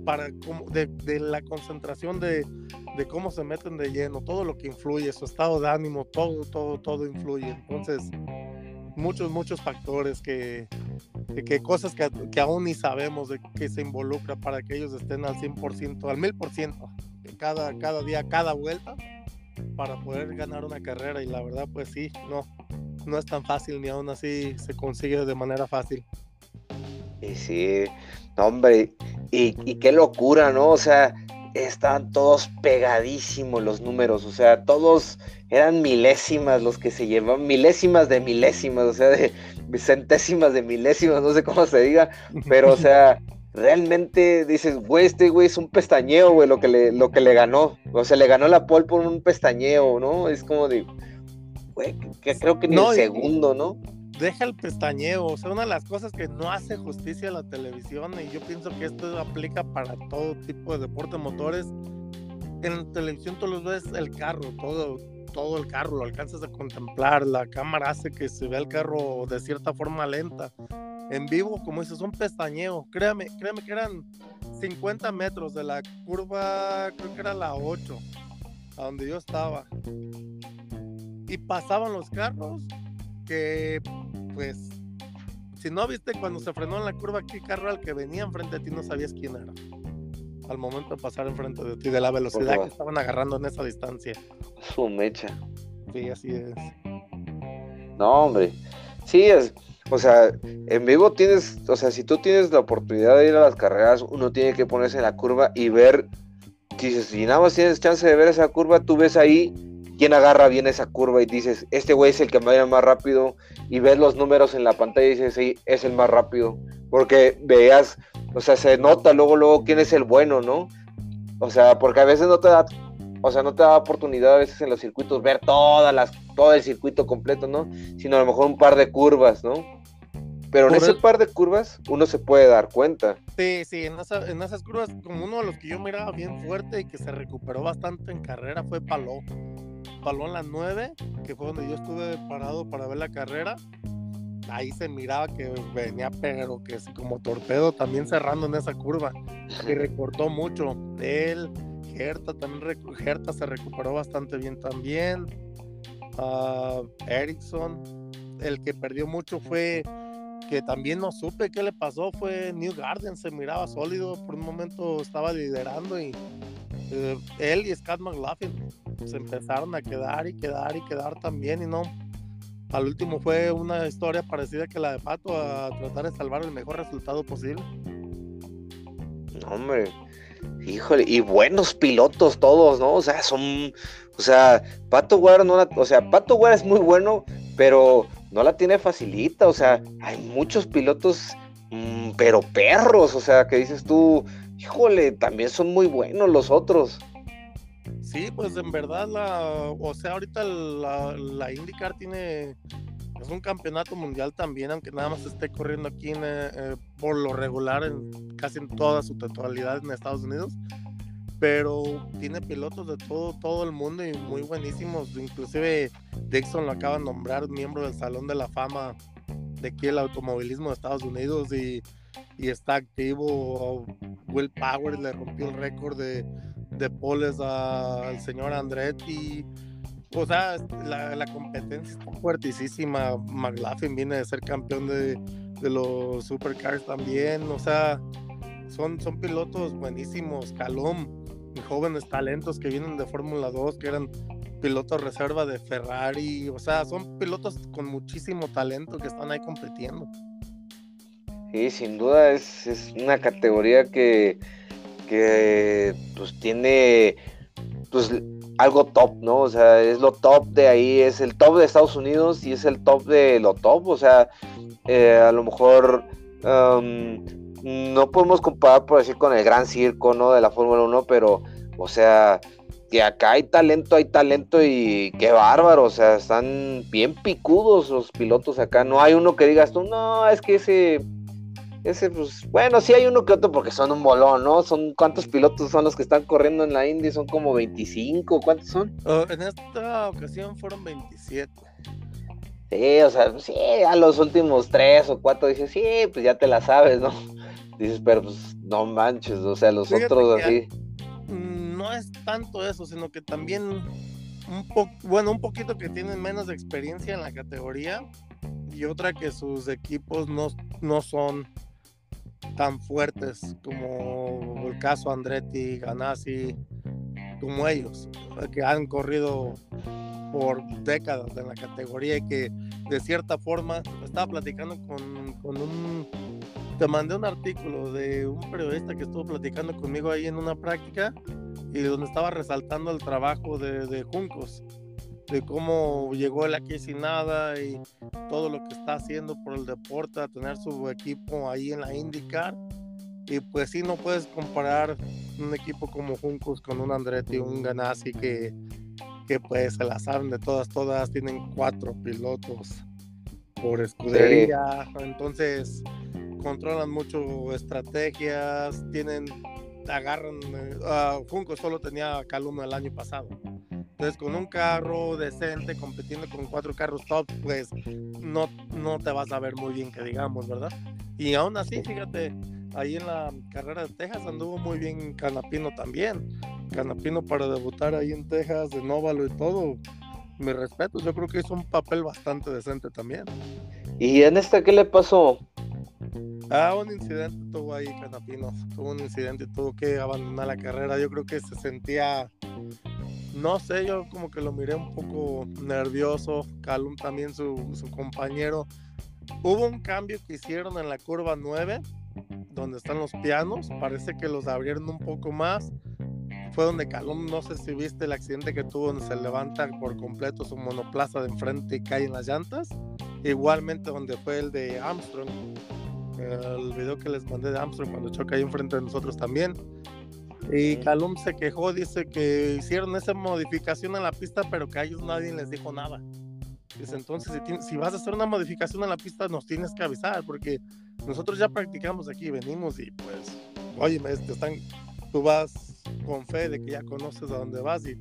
para de la concentración de cómo se meten de lleno, todo lo que influye, su estado de ánimo, todo influye. Entonces muchos factores que cosas que aún ni sabemos de que se involucra para que ellos estén al 100%, al 1000% cada día, cada vuelta, para poder ganar una carrera. Y la verdad, pues sí, no es tan fácil, ni aún así se consigue de manera fácil. Y sí, hombre, y qué locura, ¿no? O sea, están todos pegadísimos los números, o sea, todos eran milésimas los que se llevaban, milésimas, o sea, de centésimas de milésimas, no sé cómo se diga, pero o sea, realmente dices, güey, este güey es un pestañeo, güey, lo que le ganó, o sea, le ganó la pole por un pestañeo, ¿no? Es como de, güey, que creo que ni el segundo, ¿no? Deja el pestañeo, o sea, una de las cosas que no hace justicia a la televisión, y yo pienso que esto aplica para todo tipo de deporte, motores. En televisión tú los ves el carro, todo el carro, lo alcanzas a contemplar, la cámara hace que se vea el carro de cierta forma lenta. En vivo, como dices, un pestañeo, créame que eran 50 metros de la curva, creo que era la 8, a donde yo estaba, y pasaban los carros, que pues si no viste cuando se frenó en la curva qué carro al que venía enfrente de ti, no sabías quién era al momento de pasar enfrente de ti, de la velocidad que estaban agarrando en esa distancia. Su mecha. Sí, así es. No, hombre, sí es, o sea, en vivo tienes, o sea, si tú tienes la oportunidad de ir a las carreras, uno tiene que ponerse en la curva y ver, si nada más tienes chance de ver esa curva, tú ves ahí quién agarra bien esa curva y dices, este güey es el que me va más rápido, y ves los números en la pantalla y dices, sí, es el más rápido, porque veías, o sea, se nota luego quién es el bueno, ¿no? O sea, porque a veces no te da oportunidad a veces en los circuitos ver todo el circuito completo, ¿no? Sino a lo mejor un par de curvas, ¿no? Pero en ese par de curvas uno se puede dar cuenta. Sí, en esas curvas, como uno de los que yo miraba bien fuerte y que se recuperó bastante en carrera fue Paló en las 9, que fue donde yo estuve parado para ver la carrera. Ahí se miraba que venía, pero que sí, como torpedo, también cerrando en esa curva, y recortó mucho. Él, Gerta se recuperó bastante bien también. Ericsson, el que perdió mucho fue, que también no supe qué le pasó, fue New Garden, se miraba sólido, por un momento estaba liderando, y él y Scott McLaughlin se empezaron a quedar también, y no, al último fue una historia parecida que la de Pato, a tratar de salvar el mejor resultado posible. Hombre, híjole, y buenos pilotos todos, ¿no? O sea, Pato Guerra Pato Guerra es muy bueno, pero no la tiene facilita, o sea, hay muchos pilotos, pero perros, o sea, que dices tú, híjole, también son muy buenos los otros. Sí, pues en verdad, ahorita la IndyCar es un campeonato mundial también, aunque nada más esté corriendo aquí por lo regular, casi en toda su totalidad en Estados Unidos, pero tiene pilotos de todo el mundo y muy buenísimos. Inclusive Dixon lo acaba de nombrar miembro del Salón de la Fama de aquí el automovilismo de Estados Unidos, y está activo. Will Power le rompió el récord de poles al señor Andretti. O sea, la competencia está fuertísima. McLaughlin viene de ser campeón de los Supercars también. O sea, son pilotos buenísimos. Calum, jóvenes talentos que vienen de Fórmula 2, que eran pilotos reserva de Ferrari. O sea, son pilotos con muchísimo talento que están ahí compitiendo. Sí, sin duda es una categoría que pues tiene pues algo top, ¿no? O sea, es lo top de ahí, es el top de Estados Unidos y es el top de lo top. O sea, a lo mejor no podemos comparar, por decir, con el gran circo, ¿no?, de la Fórmula 1, pero, o sea, que acá hay talento y qué bárbaro. O sea, están bien picudos los pilotos acá. No hay uno que digas tú, no, es que ese, pues, bueno, sí hay uno que otro porque son un bolón, ¿no? Son, ¿cuántos pilotos son los que están corriendo en la Indy? Son como 25, ¿cuántos son? En esta ocasión fueron 27. Sí, o sea, sí, a los últimos 3 o 4 dices, sí, pues ya te la sabes, ¿no? Dices, pero pues no manches, o sea, los fíjate otros así. No es tanto eso, sino que también un poquito que tienen menos experiencia en la categoría y otra que sus equipos no son tan fuertes como el caso Andretti, Ganassi, como ellos, que han corrido por décadas en la categoría y que de cierta forma estaba platicando te mandé un artículo de un periodista que estuvo platicando conmigo ahí en una práctica y donde estaba resaltando el trabajo de Juncos, de cómo llegó él aquí sin nada y todo lo que está haciendo por el deporte, a tener su equipo ahí en la IndyCar. Y pues sí, no puedes comparar un equipo como Juncos con un Andretti, un Ganassi que pues se la saben de todas, tienen 4 pilotos por escudería, sí. Entonces controlan mucho estrategias, agarran, Juncos solo tenía Calumno el año pasado, entonces con un carro decente compitiendo con 4 carros top, pues no te vas a ver muy bien que digamos, ¿verdad? Y aún así, fíjate, ahí en la carrera de Texas anduvo muy bien Canapino también. Canapino para debutar ahí en Texas de Nóvalo y todo, mis respetos, yo creo que hizo un papel bastante decente también. ¿Y en esta qué le pasó? Un incidente tuvo ahí Canapino, tuvo que abandonar la carrera. Yo creo que se sentía, no sé, yo como que lo miré un poco nervioso. Calum también, su compañero. Hubo un cambio que hicieron en la curva 9, donde están los pianos, parece que los abrieron un poco más. Fue donde Calum, no sé si viste el accidente que tuvo, donde se levanta por completo su monoplaza de enfrente y cae en las llantas. Igualmente donde fue el de Armstrong, el video que les mandé de Armstrong cuando choca ahí enfrente de nosotros también. Y Calum se quejó, dice que hicieron esa modificación en la pista, pero que a ellos nadie les dijo nada. Dice, entonces si vas a hacer una modificación en la pista nos tienes que avisar, porque nosotros ya practicamos aquí, venimos y pues, oye, tú vas con fe de que ya conoces a dónde vas y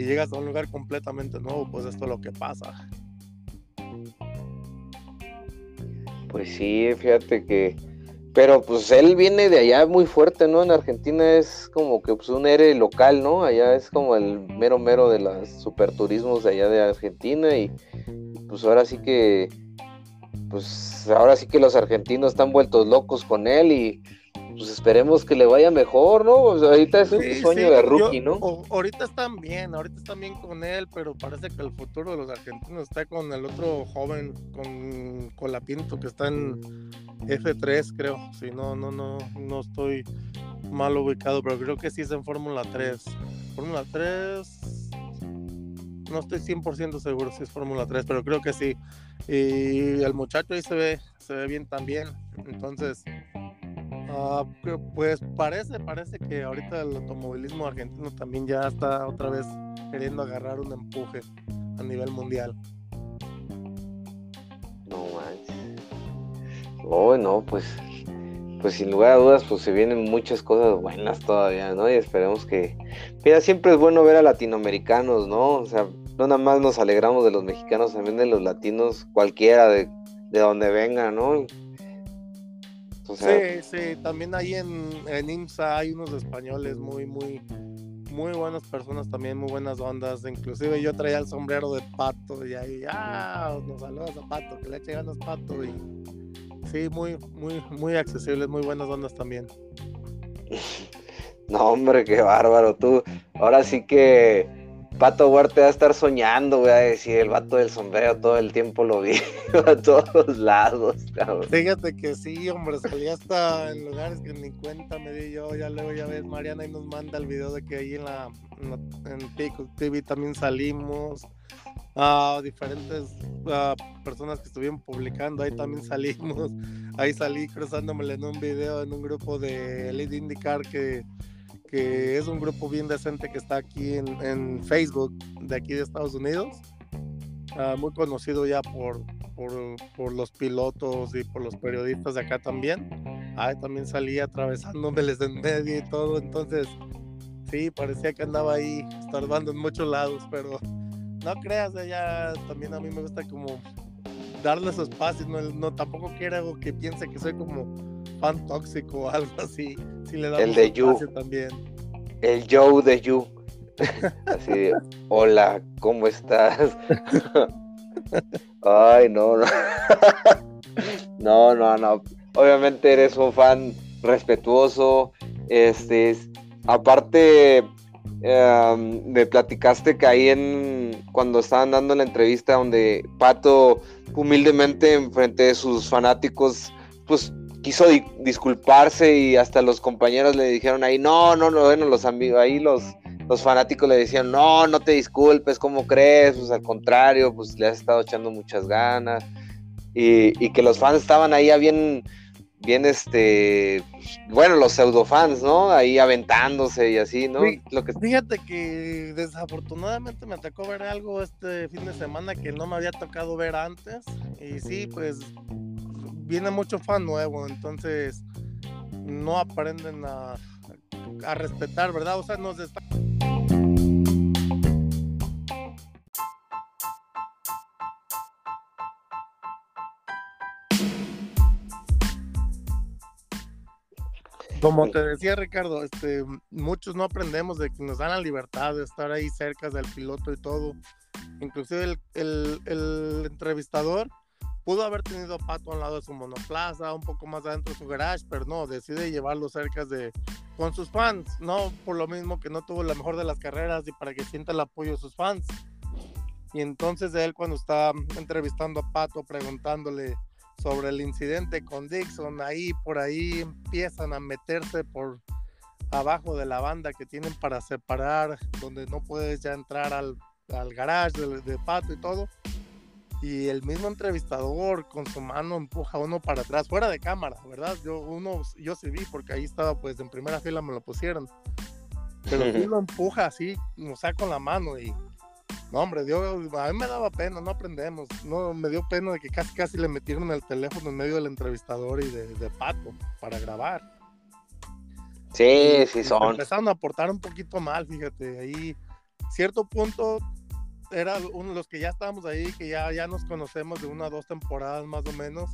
llegas a un lugar completamente nuevo, pues esto es lo que pasa. Pues sí, fíjate que, pero pues él viene de allá muy fuerte, ¿no? En Argentina es como que pues, un héroe local, ¿no? Allá es como el mero mero de los superturismos de allá de Argentina y pues ahora sí que los argentinos están vueltos locos con él y pues esperemos que le vaya mejor, ¿no? Pues ahorita es un sueño de rookie, ¿no? Ahorita están bien con él, pero parece que el futuro de los argentinos está con el otro joven, con Colapinto, que está en F3, creo. Si no estoy mal ubicado, pero creo que sí es en Fórmula 3. Fórmula 3, no estoy 100% seguro si es Fórmula 3, pero creo que sí. Y el muchacho ahí se ve bien también. Entonces, pues parece que ahorita el automovilismo argentino también ya está otra vez queriendo agarrar un empuje a nivel mundial. No manches. Oh, no, pues sin lugar a dudas, pues se vienen muchas cosas buenas todavía, ¿no? Y esperemos que, mira, siempre es bueno ver a latinoamericanos, ¿no? O sea, no nada más nos alegramos de los mexicanos, también de los latinos, cualquiera de donde venga, ¿no? O sea, sí, también ahí en IMSA hay unos españoles muy, muy, muy buenas personas también, muy buenas ondas. Inclusive yo traía el sombrero de Pato y ahí, nos saludas a Pato, que le eche ganas Pato. Y sí, muy, muy, muy accesibles, muy buenas ondas también. No, hombre, qué bárbaro, tú. Ahora sí que Pato Huerta va a estar soñando, voy a decir, el vato del sombrero todo el tiempo lo vi a todos lados, cabrón. Fíjate que sí, hombre, salí hasta en lugares que ni cuenta me di yo, ya luego ya ves, Mariana ahí nos manda el video de que ahí en Peacock TV también salimos, diferentes personas que estuvieron publicando, ahí también salimos, ahí salí cruzándomele en un video en un grupo de Elite IndyCar que es un grupo bien decente que está aquí en Facebook de aquí de Estados Unidos, muy conocido ya por los pilotos y por los periodistas de acá también. Ahí también salía atravesándomeles en medio y todo, entonces sí, parecía que andaba ahí estorbando en muchos lados, pero no creas, ya también a mí me gusta como darle su espacio, no tampoco quiero que piense que soy como fan tóxico o algo así, si le damos el de You también. El Joe de You. Así de, hola, ¿cómo estás? Ay, no. No. Obviamente eres un fan respetuoso. Aparte, me platicaste que ahí cuando estaban dando la entrevista donde Pato humildemente enfrente de sus fanáticos, pues quiso disculparse y hasta los compañeros le dijeron ahí, no, los amigos, ahí los fanáticos le decían, no te disculpes, ¿cómo crees? Pues al contrario, pues le has estado echando muchas ganas, y que los fans estaban ahí bien, los pseudofans, ¿no? Ahí aventándose y así, ¿no? Sí, fíjate que desafortunadamente me tocó ver algo este fin de semana que no me había tocado ver antes, y sí, pues viene mucho fan nuevo, entonces no aprenden a respetar, ¿verdad? O sea, nos está... Como te decía, Ricardo, muchos no aprendemos de que nos dan la libertad de estar ahí cerca del piloto y todo. Inclusive el entrevistador pudo haber tenido a Pato al lado de su monoplaza, un poco más adentro de su garage, pero no, decide llevarlo cerca con sus fans, ¿no? Por lo mismo que no tuvo la mejor de las carreras y para que sienta el apoyo de sus fans. Y entonces él, cuando está entrevistando a Pato, preguntándole sobre el incidente con Dixon, por ahí empiezan a meterse por abajo de la banda que tienen para separar, donde no puedes ya entrar al garage de Pato y todo. Y el mismo entrevistador con su mano empuja a uno para atrás, fuera de cámara, ¿verdad? Yo sí vi, porque ahí estaba, pues en primera fila me lo pusieron. Pero sí lo empuja así, o sea, con la mano. Y no, hombre, a mí me daba pena, no aprendemos. No, me dio pena de que casi le metieron el teléfono en medio del entrevistador y de Pato para grabar. Sí, sí son. Empezaron a portar un poquito mal, fíjate. Ahí, cierto punto, era uno de los que ya estábamos ahí, que ya nos conocemos de 1 a 2 temporadas más o menos,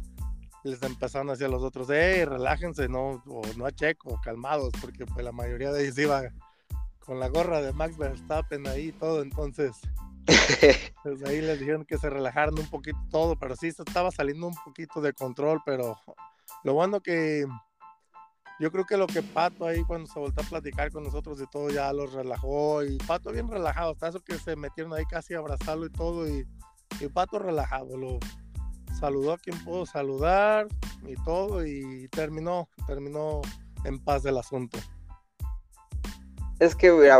les empezaron hacia los otros, relájense, no a Checo, calmados, porque pues la mayoría de ellos iba con la gorra de Max Verstappen ahí y todo, entonces pues ahí les dijeron que se relajaran un poquito todo, pero sí se estaba saliendo un poquito de control, pero lo bueno que yo creo que lo que Pato ahí cuando se volvió a platicar con nosotros y todo ya los relajó, y Pato bien relajado, hasta eso que se metieron ahí casi a abrazarlo y todo, y Pato relajado, lo saludó a quien pudo saludar y todo, y terminó en paz el asunto. Es que mira,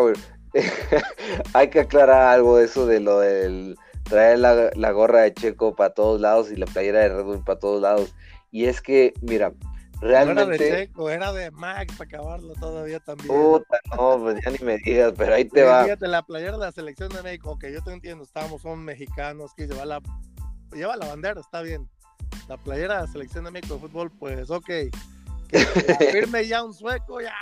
hay que aclarar algo de eso de lo del traer la gorra de Checo para todos lados y la playera de Red Bull para todos lados, y es que mira, realmente... No era de Checo, era de Max, para acabarlo todavía también. Puta, no, pues ya ni me digas, pero ahí te va. Fíjate, la playera de la selección de México, que yo te entiendo, son mexicanos, que lleva la bandera, está bien. La playera de la selección de México de fútbol, pues, ok. Que firme ya un sueco, ya.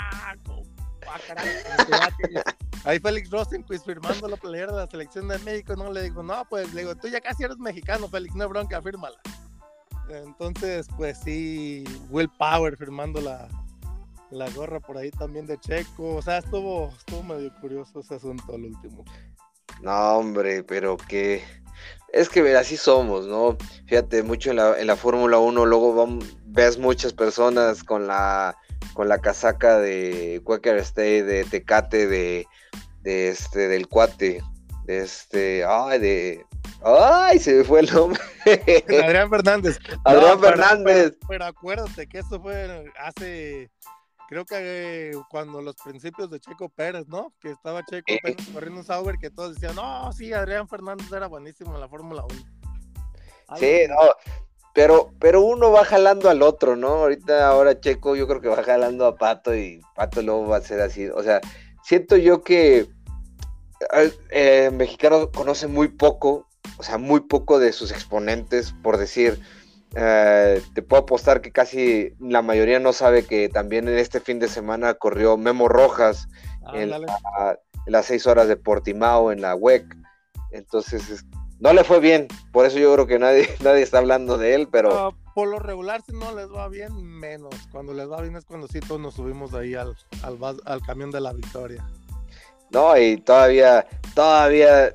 Ahí Félix Rosenquist firmando la playera de la selección de México, no le digo, no, pues, le digo, tú ya casi eres mexicano, Félix, no bronca, fírmala. Entonces, pues sí, Will Power firmando la gorra por ahí también de Checo. O sea, estuvo medio curioso ese asunto al último. No, hombre, pero que... Es que mira, así somos, ¿no? Fíjate, mucho en la Fórmula 1 luego ves muchas personas con la casaca de Quaker State, de Tecate, del cuate. ¡Ay! Se me fue el nombre. Adrián Fernández. Adrián Fernández. Pero acuérdate que esto fue hace, creo que cuando los principios de Checo Pérez, ¿no? Que estaba Checo Pérez corriendo un Sauber, que todos decían, no, sí, Adrián Fernández era buenísimo en la Fórmula 1. Ay, sí, no. Pero uno va jalando al otro, ¿no? Ahora Checo yo creo que va jalando a Pato y Pato luego va a ser así. O sea, siento yo que el mexicano conoce muy poco, o sea, muy poco de sus exponentes, por decir, te puedo apostar que casi la mayoría no sabe que también en este fin de semana corrió Memo Rojas en las 6 horas de Portimao, en la WEC. Entonces, no le fue bien, por eso yo creo que nadie está hablando de él, pero... por lo regular, si no les va bien, menos. Cuando les va bien es cuando sí todos nos subimos ahí al camión de la victoria. No, y todavía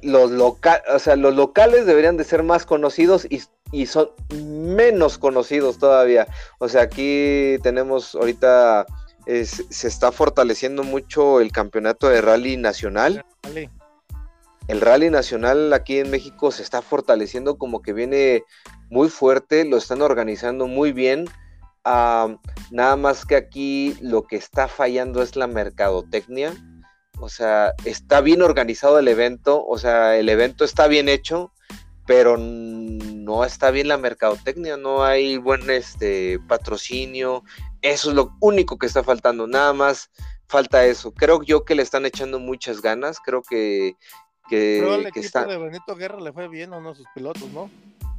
los locales deberían de ser más conocidos y son menos conocidos todavía. O sea, aquí tenemos ahorita, se está fortaleciendo mucho el campeonato de rally nacional. Rally. El rally nacional aquí en México se está fortaleciendo, como que viene muy fuerte, lo están organizando muy bien, nada más que aquí lo que está fallando es la mercadotecnia. O sea, está bien organizado el evento, o sea, el evento está bien hecho, pero no está bien la mercadotecnia, no hay buen patrocinio. Eso es lo único que está faltando, nada más falta eso. Creo yo que le están echando muchas ganas, creo que pero el equipo de Benito Guerra le fue bien a uno de sus pilotos, ¿no?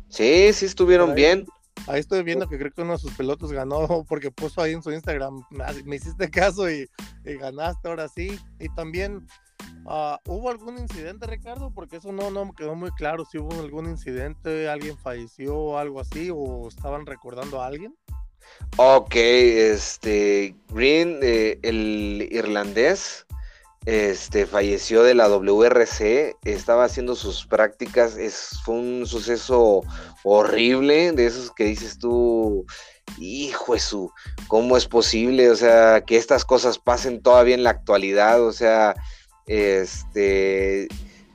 Sí estuvieron bien. Ahí estoy viendo que creo que uno de sus pilotos ganó porque puso ahí en su Instagram, me hiciste caso y ganaste ahora sí. Y también, ¿hubo algún incidente, Ricardo? Porque eso no me quedó muy claro, si hubo algún incidente, alguien falleció, algo así, o estaban recordando a alguien. Ok, Green, el irlandés, falleció de la WRC, estaba haciendo sus prácticas, fue un suceso horrible, de esos que dices tú, hijo de su, ¿cómo es posible? O sea, que estas cosas pasen todavía en la actualidad, o sea,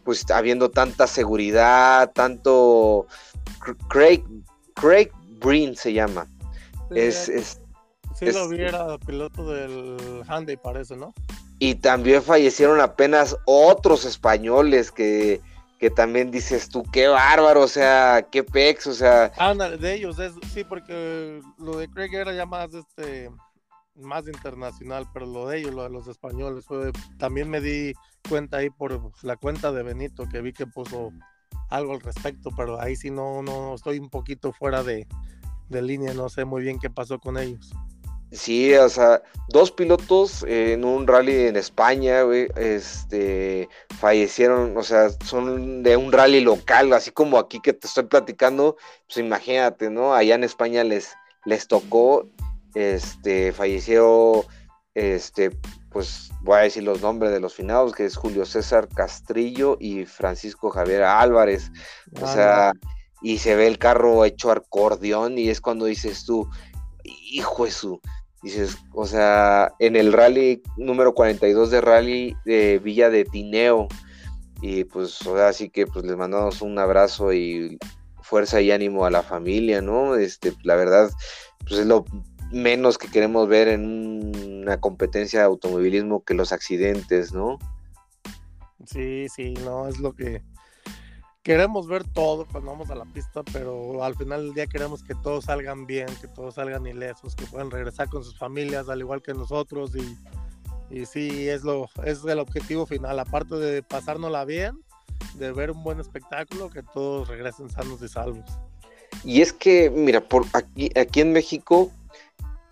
pues habiendo tanta seguridad, tanto, Craig Breen se llama. Sí, lo viera piloto del Hyundai parece, ¿no? Y también fallecieron apenas otros españoles que también dices tú, qué bárbaro, o sea, qué pex, o sea... de ellos, sí, porque lo de Craig era ya más, más internacional, pero lo de ellos, lo de los españoles, también me di cuenta ahí por la cuenta de Benito, que vi que puso algo al respecto, pero ahí sí no estoy un poquito fuera de línea, no sé muy bien qué pasó con ellos. Sí, o sea, 2 pilotos en un rally en España, güey, fallecieron, o sea, son de un rally local, así como aquí que te estoy platicando, pues imagínate, ¿no? Allá en España les tocó, falleció, pues voy a decir los nombres de los finados, que es Julio César Castrillo y Francisco Javier Álvarez, o sea, y se ve el carro hecho acordeón y es cuando dices tú, hijo de su, dices, o sea, en el rally número 42 de rally de Villa de Tineo, y pues, o sea, así que pues les mandamos un abrazo y fuerza y ánimo a la familia, ¿no? La verdad, pues es lo menos que queremos ver en una competencia de automovilismo que los accidentes, ¿no? Sí, no, es lo que queremos ver todo cuando vamos a la pista, pero al final del día queremos que todos salgan bien, que todos salgan ilesos, que puedan regresar con sus familias al igual que nosotros y sí, es el objetivo final, aparte de pasárnosla bien, de ver un buen espectáculo, que todos regresen sanos y salvos. Y es que, mira, por aquí en México,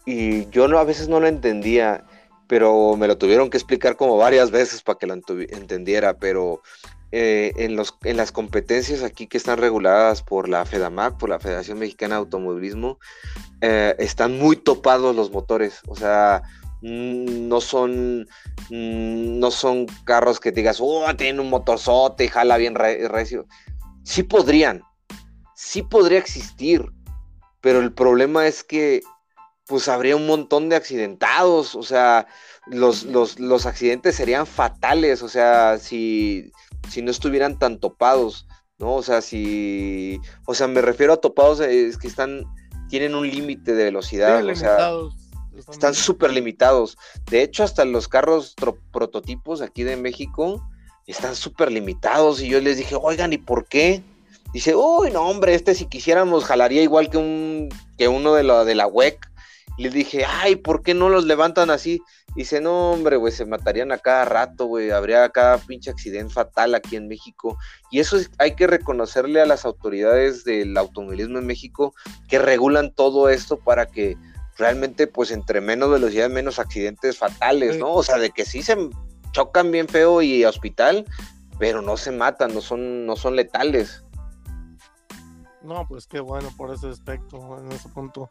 y yo a veces no lo entendía, pero me lo tuvieron que explicar como varias veces para que lo entendiera, pero... en las competencias aquí que están reguladas por la FEDAMAC, por la Federación Mexicana de Automovilismo, están muy topados los motores, o sea, no son carros que te digas, tiene un motorzote y jala bien recio. Sí podría existir, pero el problema es que pues habría un montón de accidentados, o sea, los accidentes serían fatales, o sea, si... si no estuvieran tan topados, ¿no? O sea, si, o sea, me refiero a topados, es que están, tienen un límite de velocidad, sí, o sea, están súper limitados. De hecho, hasta los carros prototipos aquí de México están súper limitados, y yo les dije, oigan, ¿y por qué? Dice, uy, no, hombre, si quisiéramos jalaría igual que uno de la WEC. Les dije, ay, ¿por qué no los levantan así? Dice, no, hombre, güey, se matarían a cada rato, güey, habría cada pinche accidente fatal aquí en México. Y eso hay que reconocerle a las autoridades del automovilismo en México, que regulan todo esto para que realmente, pues, entre menos velocidad, menos accidentes fatales, ¿no? O sea, de que sí se chocan bien feo y hospital, pero no se matan, no son letales. No, pues qué bueno por ese aspecto, en ese punto.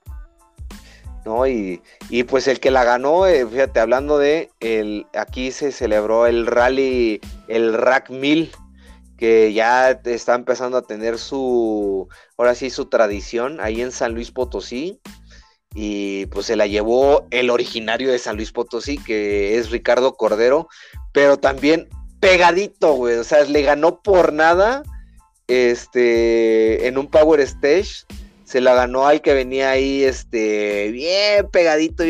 No, y pues el que la ganó, fíjate, hablando de aquí se celebró el rally, el Rack 1000, que ya está empezando a tener ahora sí su tradición ahí en San Luis Potosí, y pues se la llevó el originario de San Luis Potosí, que es Ricardo Cordero, pero también pegadito, güey, o sea, le ganó por nada, en un Power Stage. Se la ganó al que venía ahí, bien pegadito,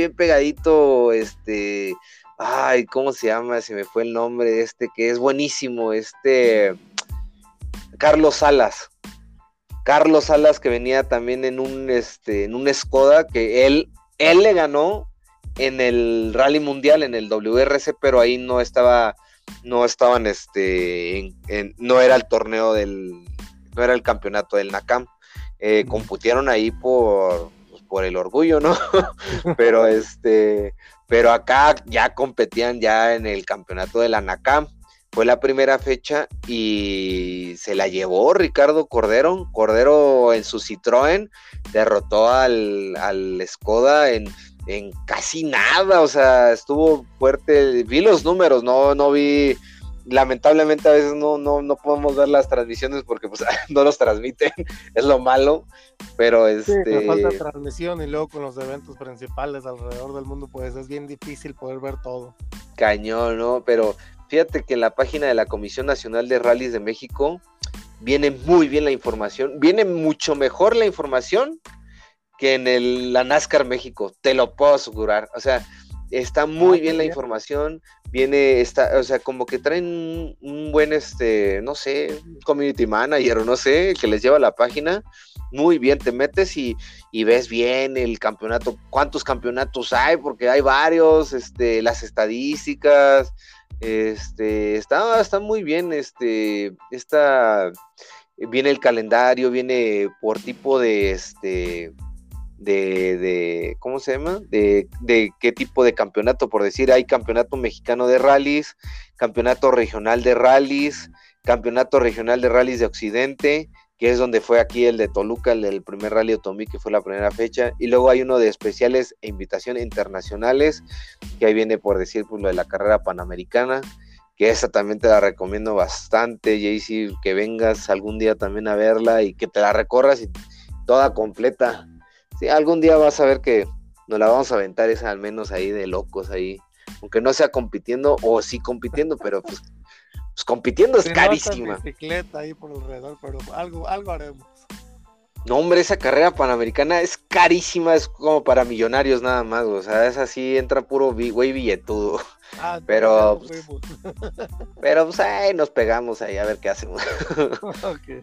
ay, ¿cómo se llama? Se me fue el nombre de que es buenísimo, Carlos Salas, que venía también en un Skoda, que él le ganó en el Rally Mundial, en el WRC, pero ahí no era el campeonato del NACAM. Computieron ahí por el orgullo, ¿no? pero acá ya competían ya en el campeonato de la NACAM. Fue la primera fecha y se la llevó Ricardo Cordero. Cordero en su Citroën derrotó al Skoda en casi nada, o sea, estuvo fuerte. Vi los números, no vi. Lamentablemente a veces no podemos ver las transmisiones porque pues no los transmiten, es lo malo, pero sí, nos falta transmisión, y luego con los eventos principales alrededor del mundo pues es bien difícil poder ver todo. Cañón, ¿no? Pero fíjate que en la página de la Comisión Nacional de Rallys de México viene muy bien la información, viene mucho mejor la información que en la NASCAR México, te lo puedo asegurar, o sea, está muy bien la información, o sea, como que traen un buen, no sé, community manager o no sé, que les lleva la página, muy bien, te metes y ves bien el campeonato, cuántos campeonatos hay, porque hay varios, las estadísticas, está muy bien, viene el calendario, viene por tipo de, ¿cómo se llama? De qué tipo de campeonato, por decir, hay campeonato mexicano de rallies, campeonato regional de rallies, de Occidente, que es donde fue aquí el de Toluca, el del primer rally Otomí, que fue la primera fecha, y luego hay uno de especiales e invitación internacionales, que ahí viene, por decir, pues, lo de la carrera panamericana, que esa también te la recomiendo bastante, Jaycee, que vengas algún día también a verla y que te la recorras y toda completa. Sí, algún día vas a ver que nos la vamos a aventar esa, al menos ahí de locos ahí, aunque no sea compitiendo, o sí compitiendo, pero pues compitiendo es carísima. Bicicleta ahí por alrededor, pero algo haremos. No, hombre, esa carrera panamericana es carísima, es como para millonarios nada más, o sea, es así, entra puro güey billetudo. Ah, pero pues ahí nos pegamos ahí a ver qué hacemos. Okay.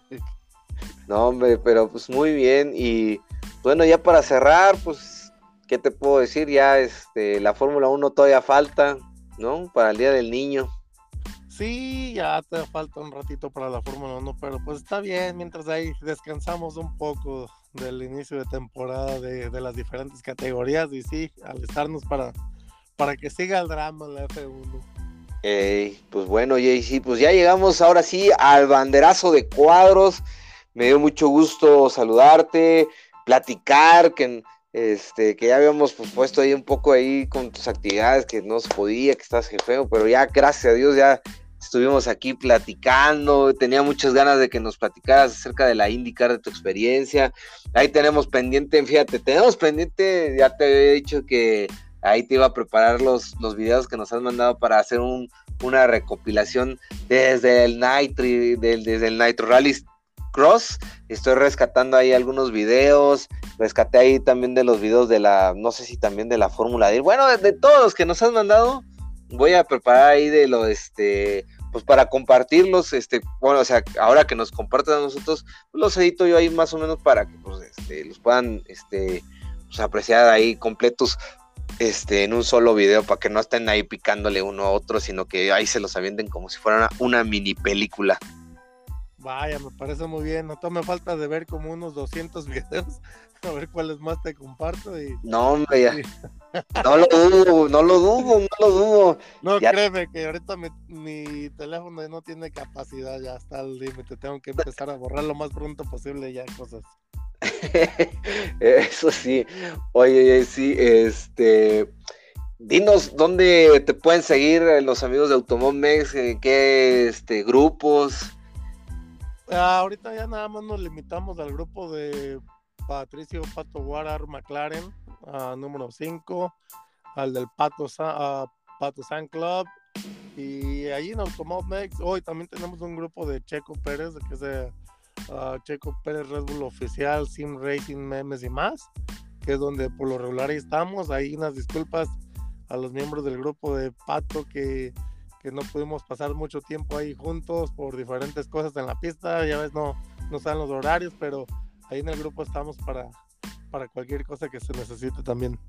No, hombre, pero pues muy bien. Y bueno, ya para cerrar, pues, ¿qué te puedo decir? Ya la Fórmula 1 todavía falta, ¿no? Para el Día del Niño. Sí, ya te falta un ratito para la Fórmula 1, pero pues está bien, mientras ahí descansamos un poco del inicio de temporada de las diferentes categorías, y sí, alistarnos para que siga el drama en la F1. Pues bueno, Jaycee, pues ya llegamos ahora sí al banderazo de cuadros. Me dio mucho gusto saludarte, platicar, que ya habíamos puesto ahí un poco ahí con tus actividades, que no se podía, que estás jefeo, pero ya, gracias a Dios, ya estuvimos aquí platicando. Tenía muchas ganas de que nos platicaras acerca de la IndyCar, de tu experiencia. Ahí tenemos pendiente, ya te había dicho que ahí te iba a preparar los videos que nos has mandado para hacer un una recopilación desde el Nitro Rally Cross. Estoy rescatando ahí algunos videos, rescaté ahí también de los videos de la, no sé si también de la Fórmula D, bueno, de todos los que nos han mandado, voy a preparar ahí de lo, pues para compartirlos, bueno, o sea, ahora que nos compartan a nosotros, pues los edito yo ahí más o menos para que, pues, los puedan, pues apreciar ahí completos, en un solo video, para que no estén ahí picándole uno a otro, sino que ahí se los avienten como si fuera una mini película. Vaya, me parece muy bien. No me falta de ver como unos 200 videos, a ver cuáles más te comparto. Y... No, hombre, ya. No lo dudo. No, ya. Créeme que ahorita mi teléfono no tiene capacidad, ya está al límite. Tengo que empezar a borrar lo más pronto posible ya cosas. Eso sí. Oye, sí, dinos dónde te pueden seguir los amigos de Automomex, en qué grupos. Ahorita ya nada más nos limitamos al grupo de Patricio Pato Guarar McLaren, número 5, al del Pato San Club, y allí en Automomex. Hoy también tenemos un grupo de Checo Pérez, que es de Checo Pérez Red Bull Oficial, Sim Racing, Memes y más, que es donde por lo regular ahí estamos. Ahí unas disculpas a los miembros del grupo de Pato que no pudimos pasar mucho tiempo ahí juntos por diferentes cosas en la pista, ya ves, no saben los horarios, pero ahí en el grupo estamos para cualquier cosa que se necesite también.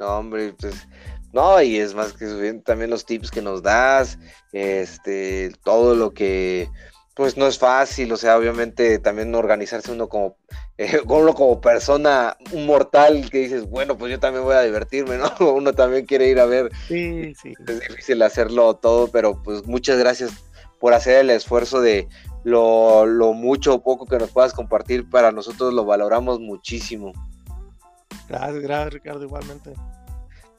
No, hombre, pues, no, y es más que también los tips que nos das, todo lo que, pues, no es fácil, o sea, obviamente también organizarse uno como persona, un mortal que dices, bueno, pues yo también voy a divertirme, ¿no? Uno también quiere ir a ver. Sí, sí. Es difícil hacerlo todo, pero pues muchas gracias por hacer el esfuerzo de lo mucho o poco que nos puedas compartir. Para nosotros lo valoramos muchísimo. Gracias, Ricardo, igualmente.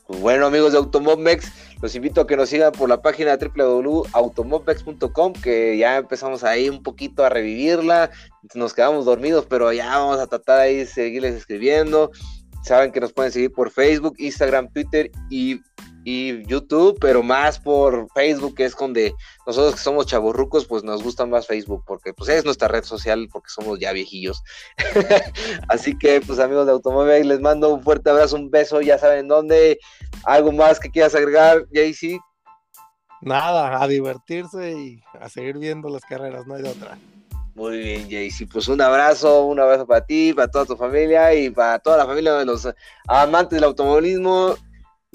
Pues bueno, amigos de Automomex, los invito a que nos sigan por la página www.automomex.com, que ya empezamos ahí un poquito a revivirla, nos quedamos dormidos, pero ya vamos a tratar ahí de seguirles escribiendo. Saben que nos pueden seguir por Facebook, Instagram, Twitter y YouTube, pero más por Facebook, que es donde nosotros que somos chavorrucos, pues nos gusta más Facebook, porque pues es nuestra red social, porque somos ya viejillos. Así que, pues, amigos de Automomex, les mando un fuerte abrazo, un beso, ya saben dónde. ¿Algo más que quieras agregar, JC? Nada, a divertirse y a seguir viendo las carreras, no hay de otra. Muy bien, JC, pues un abrazo para ti, para toda tu familia y para toda la familia de los amantes del automovilismo.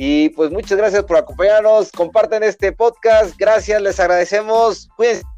Y pues muchas gracias por acompañarnos, comparten este podcast, gracias, les agradecemos, cuídense.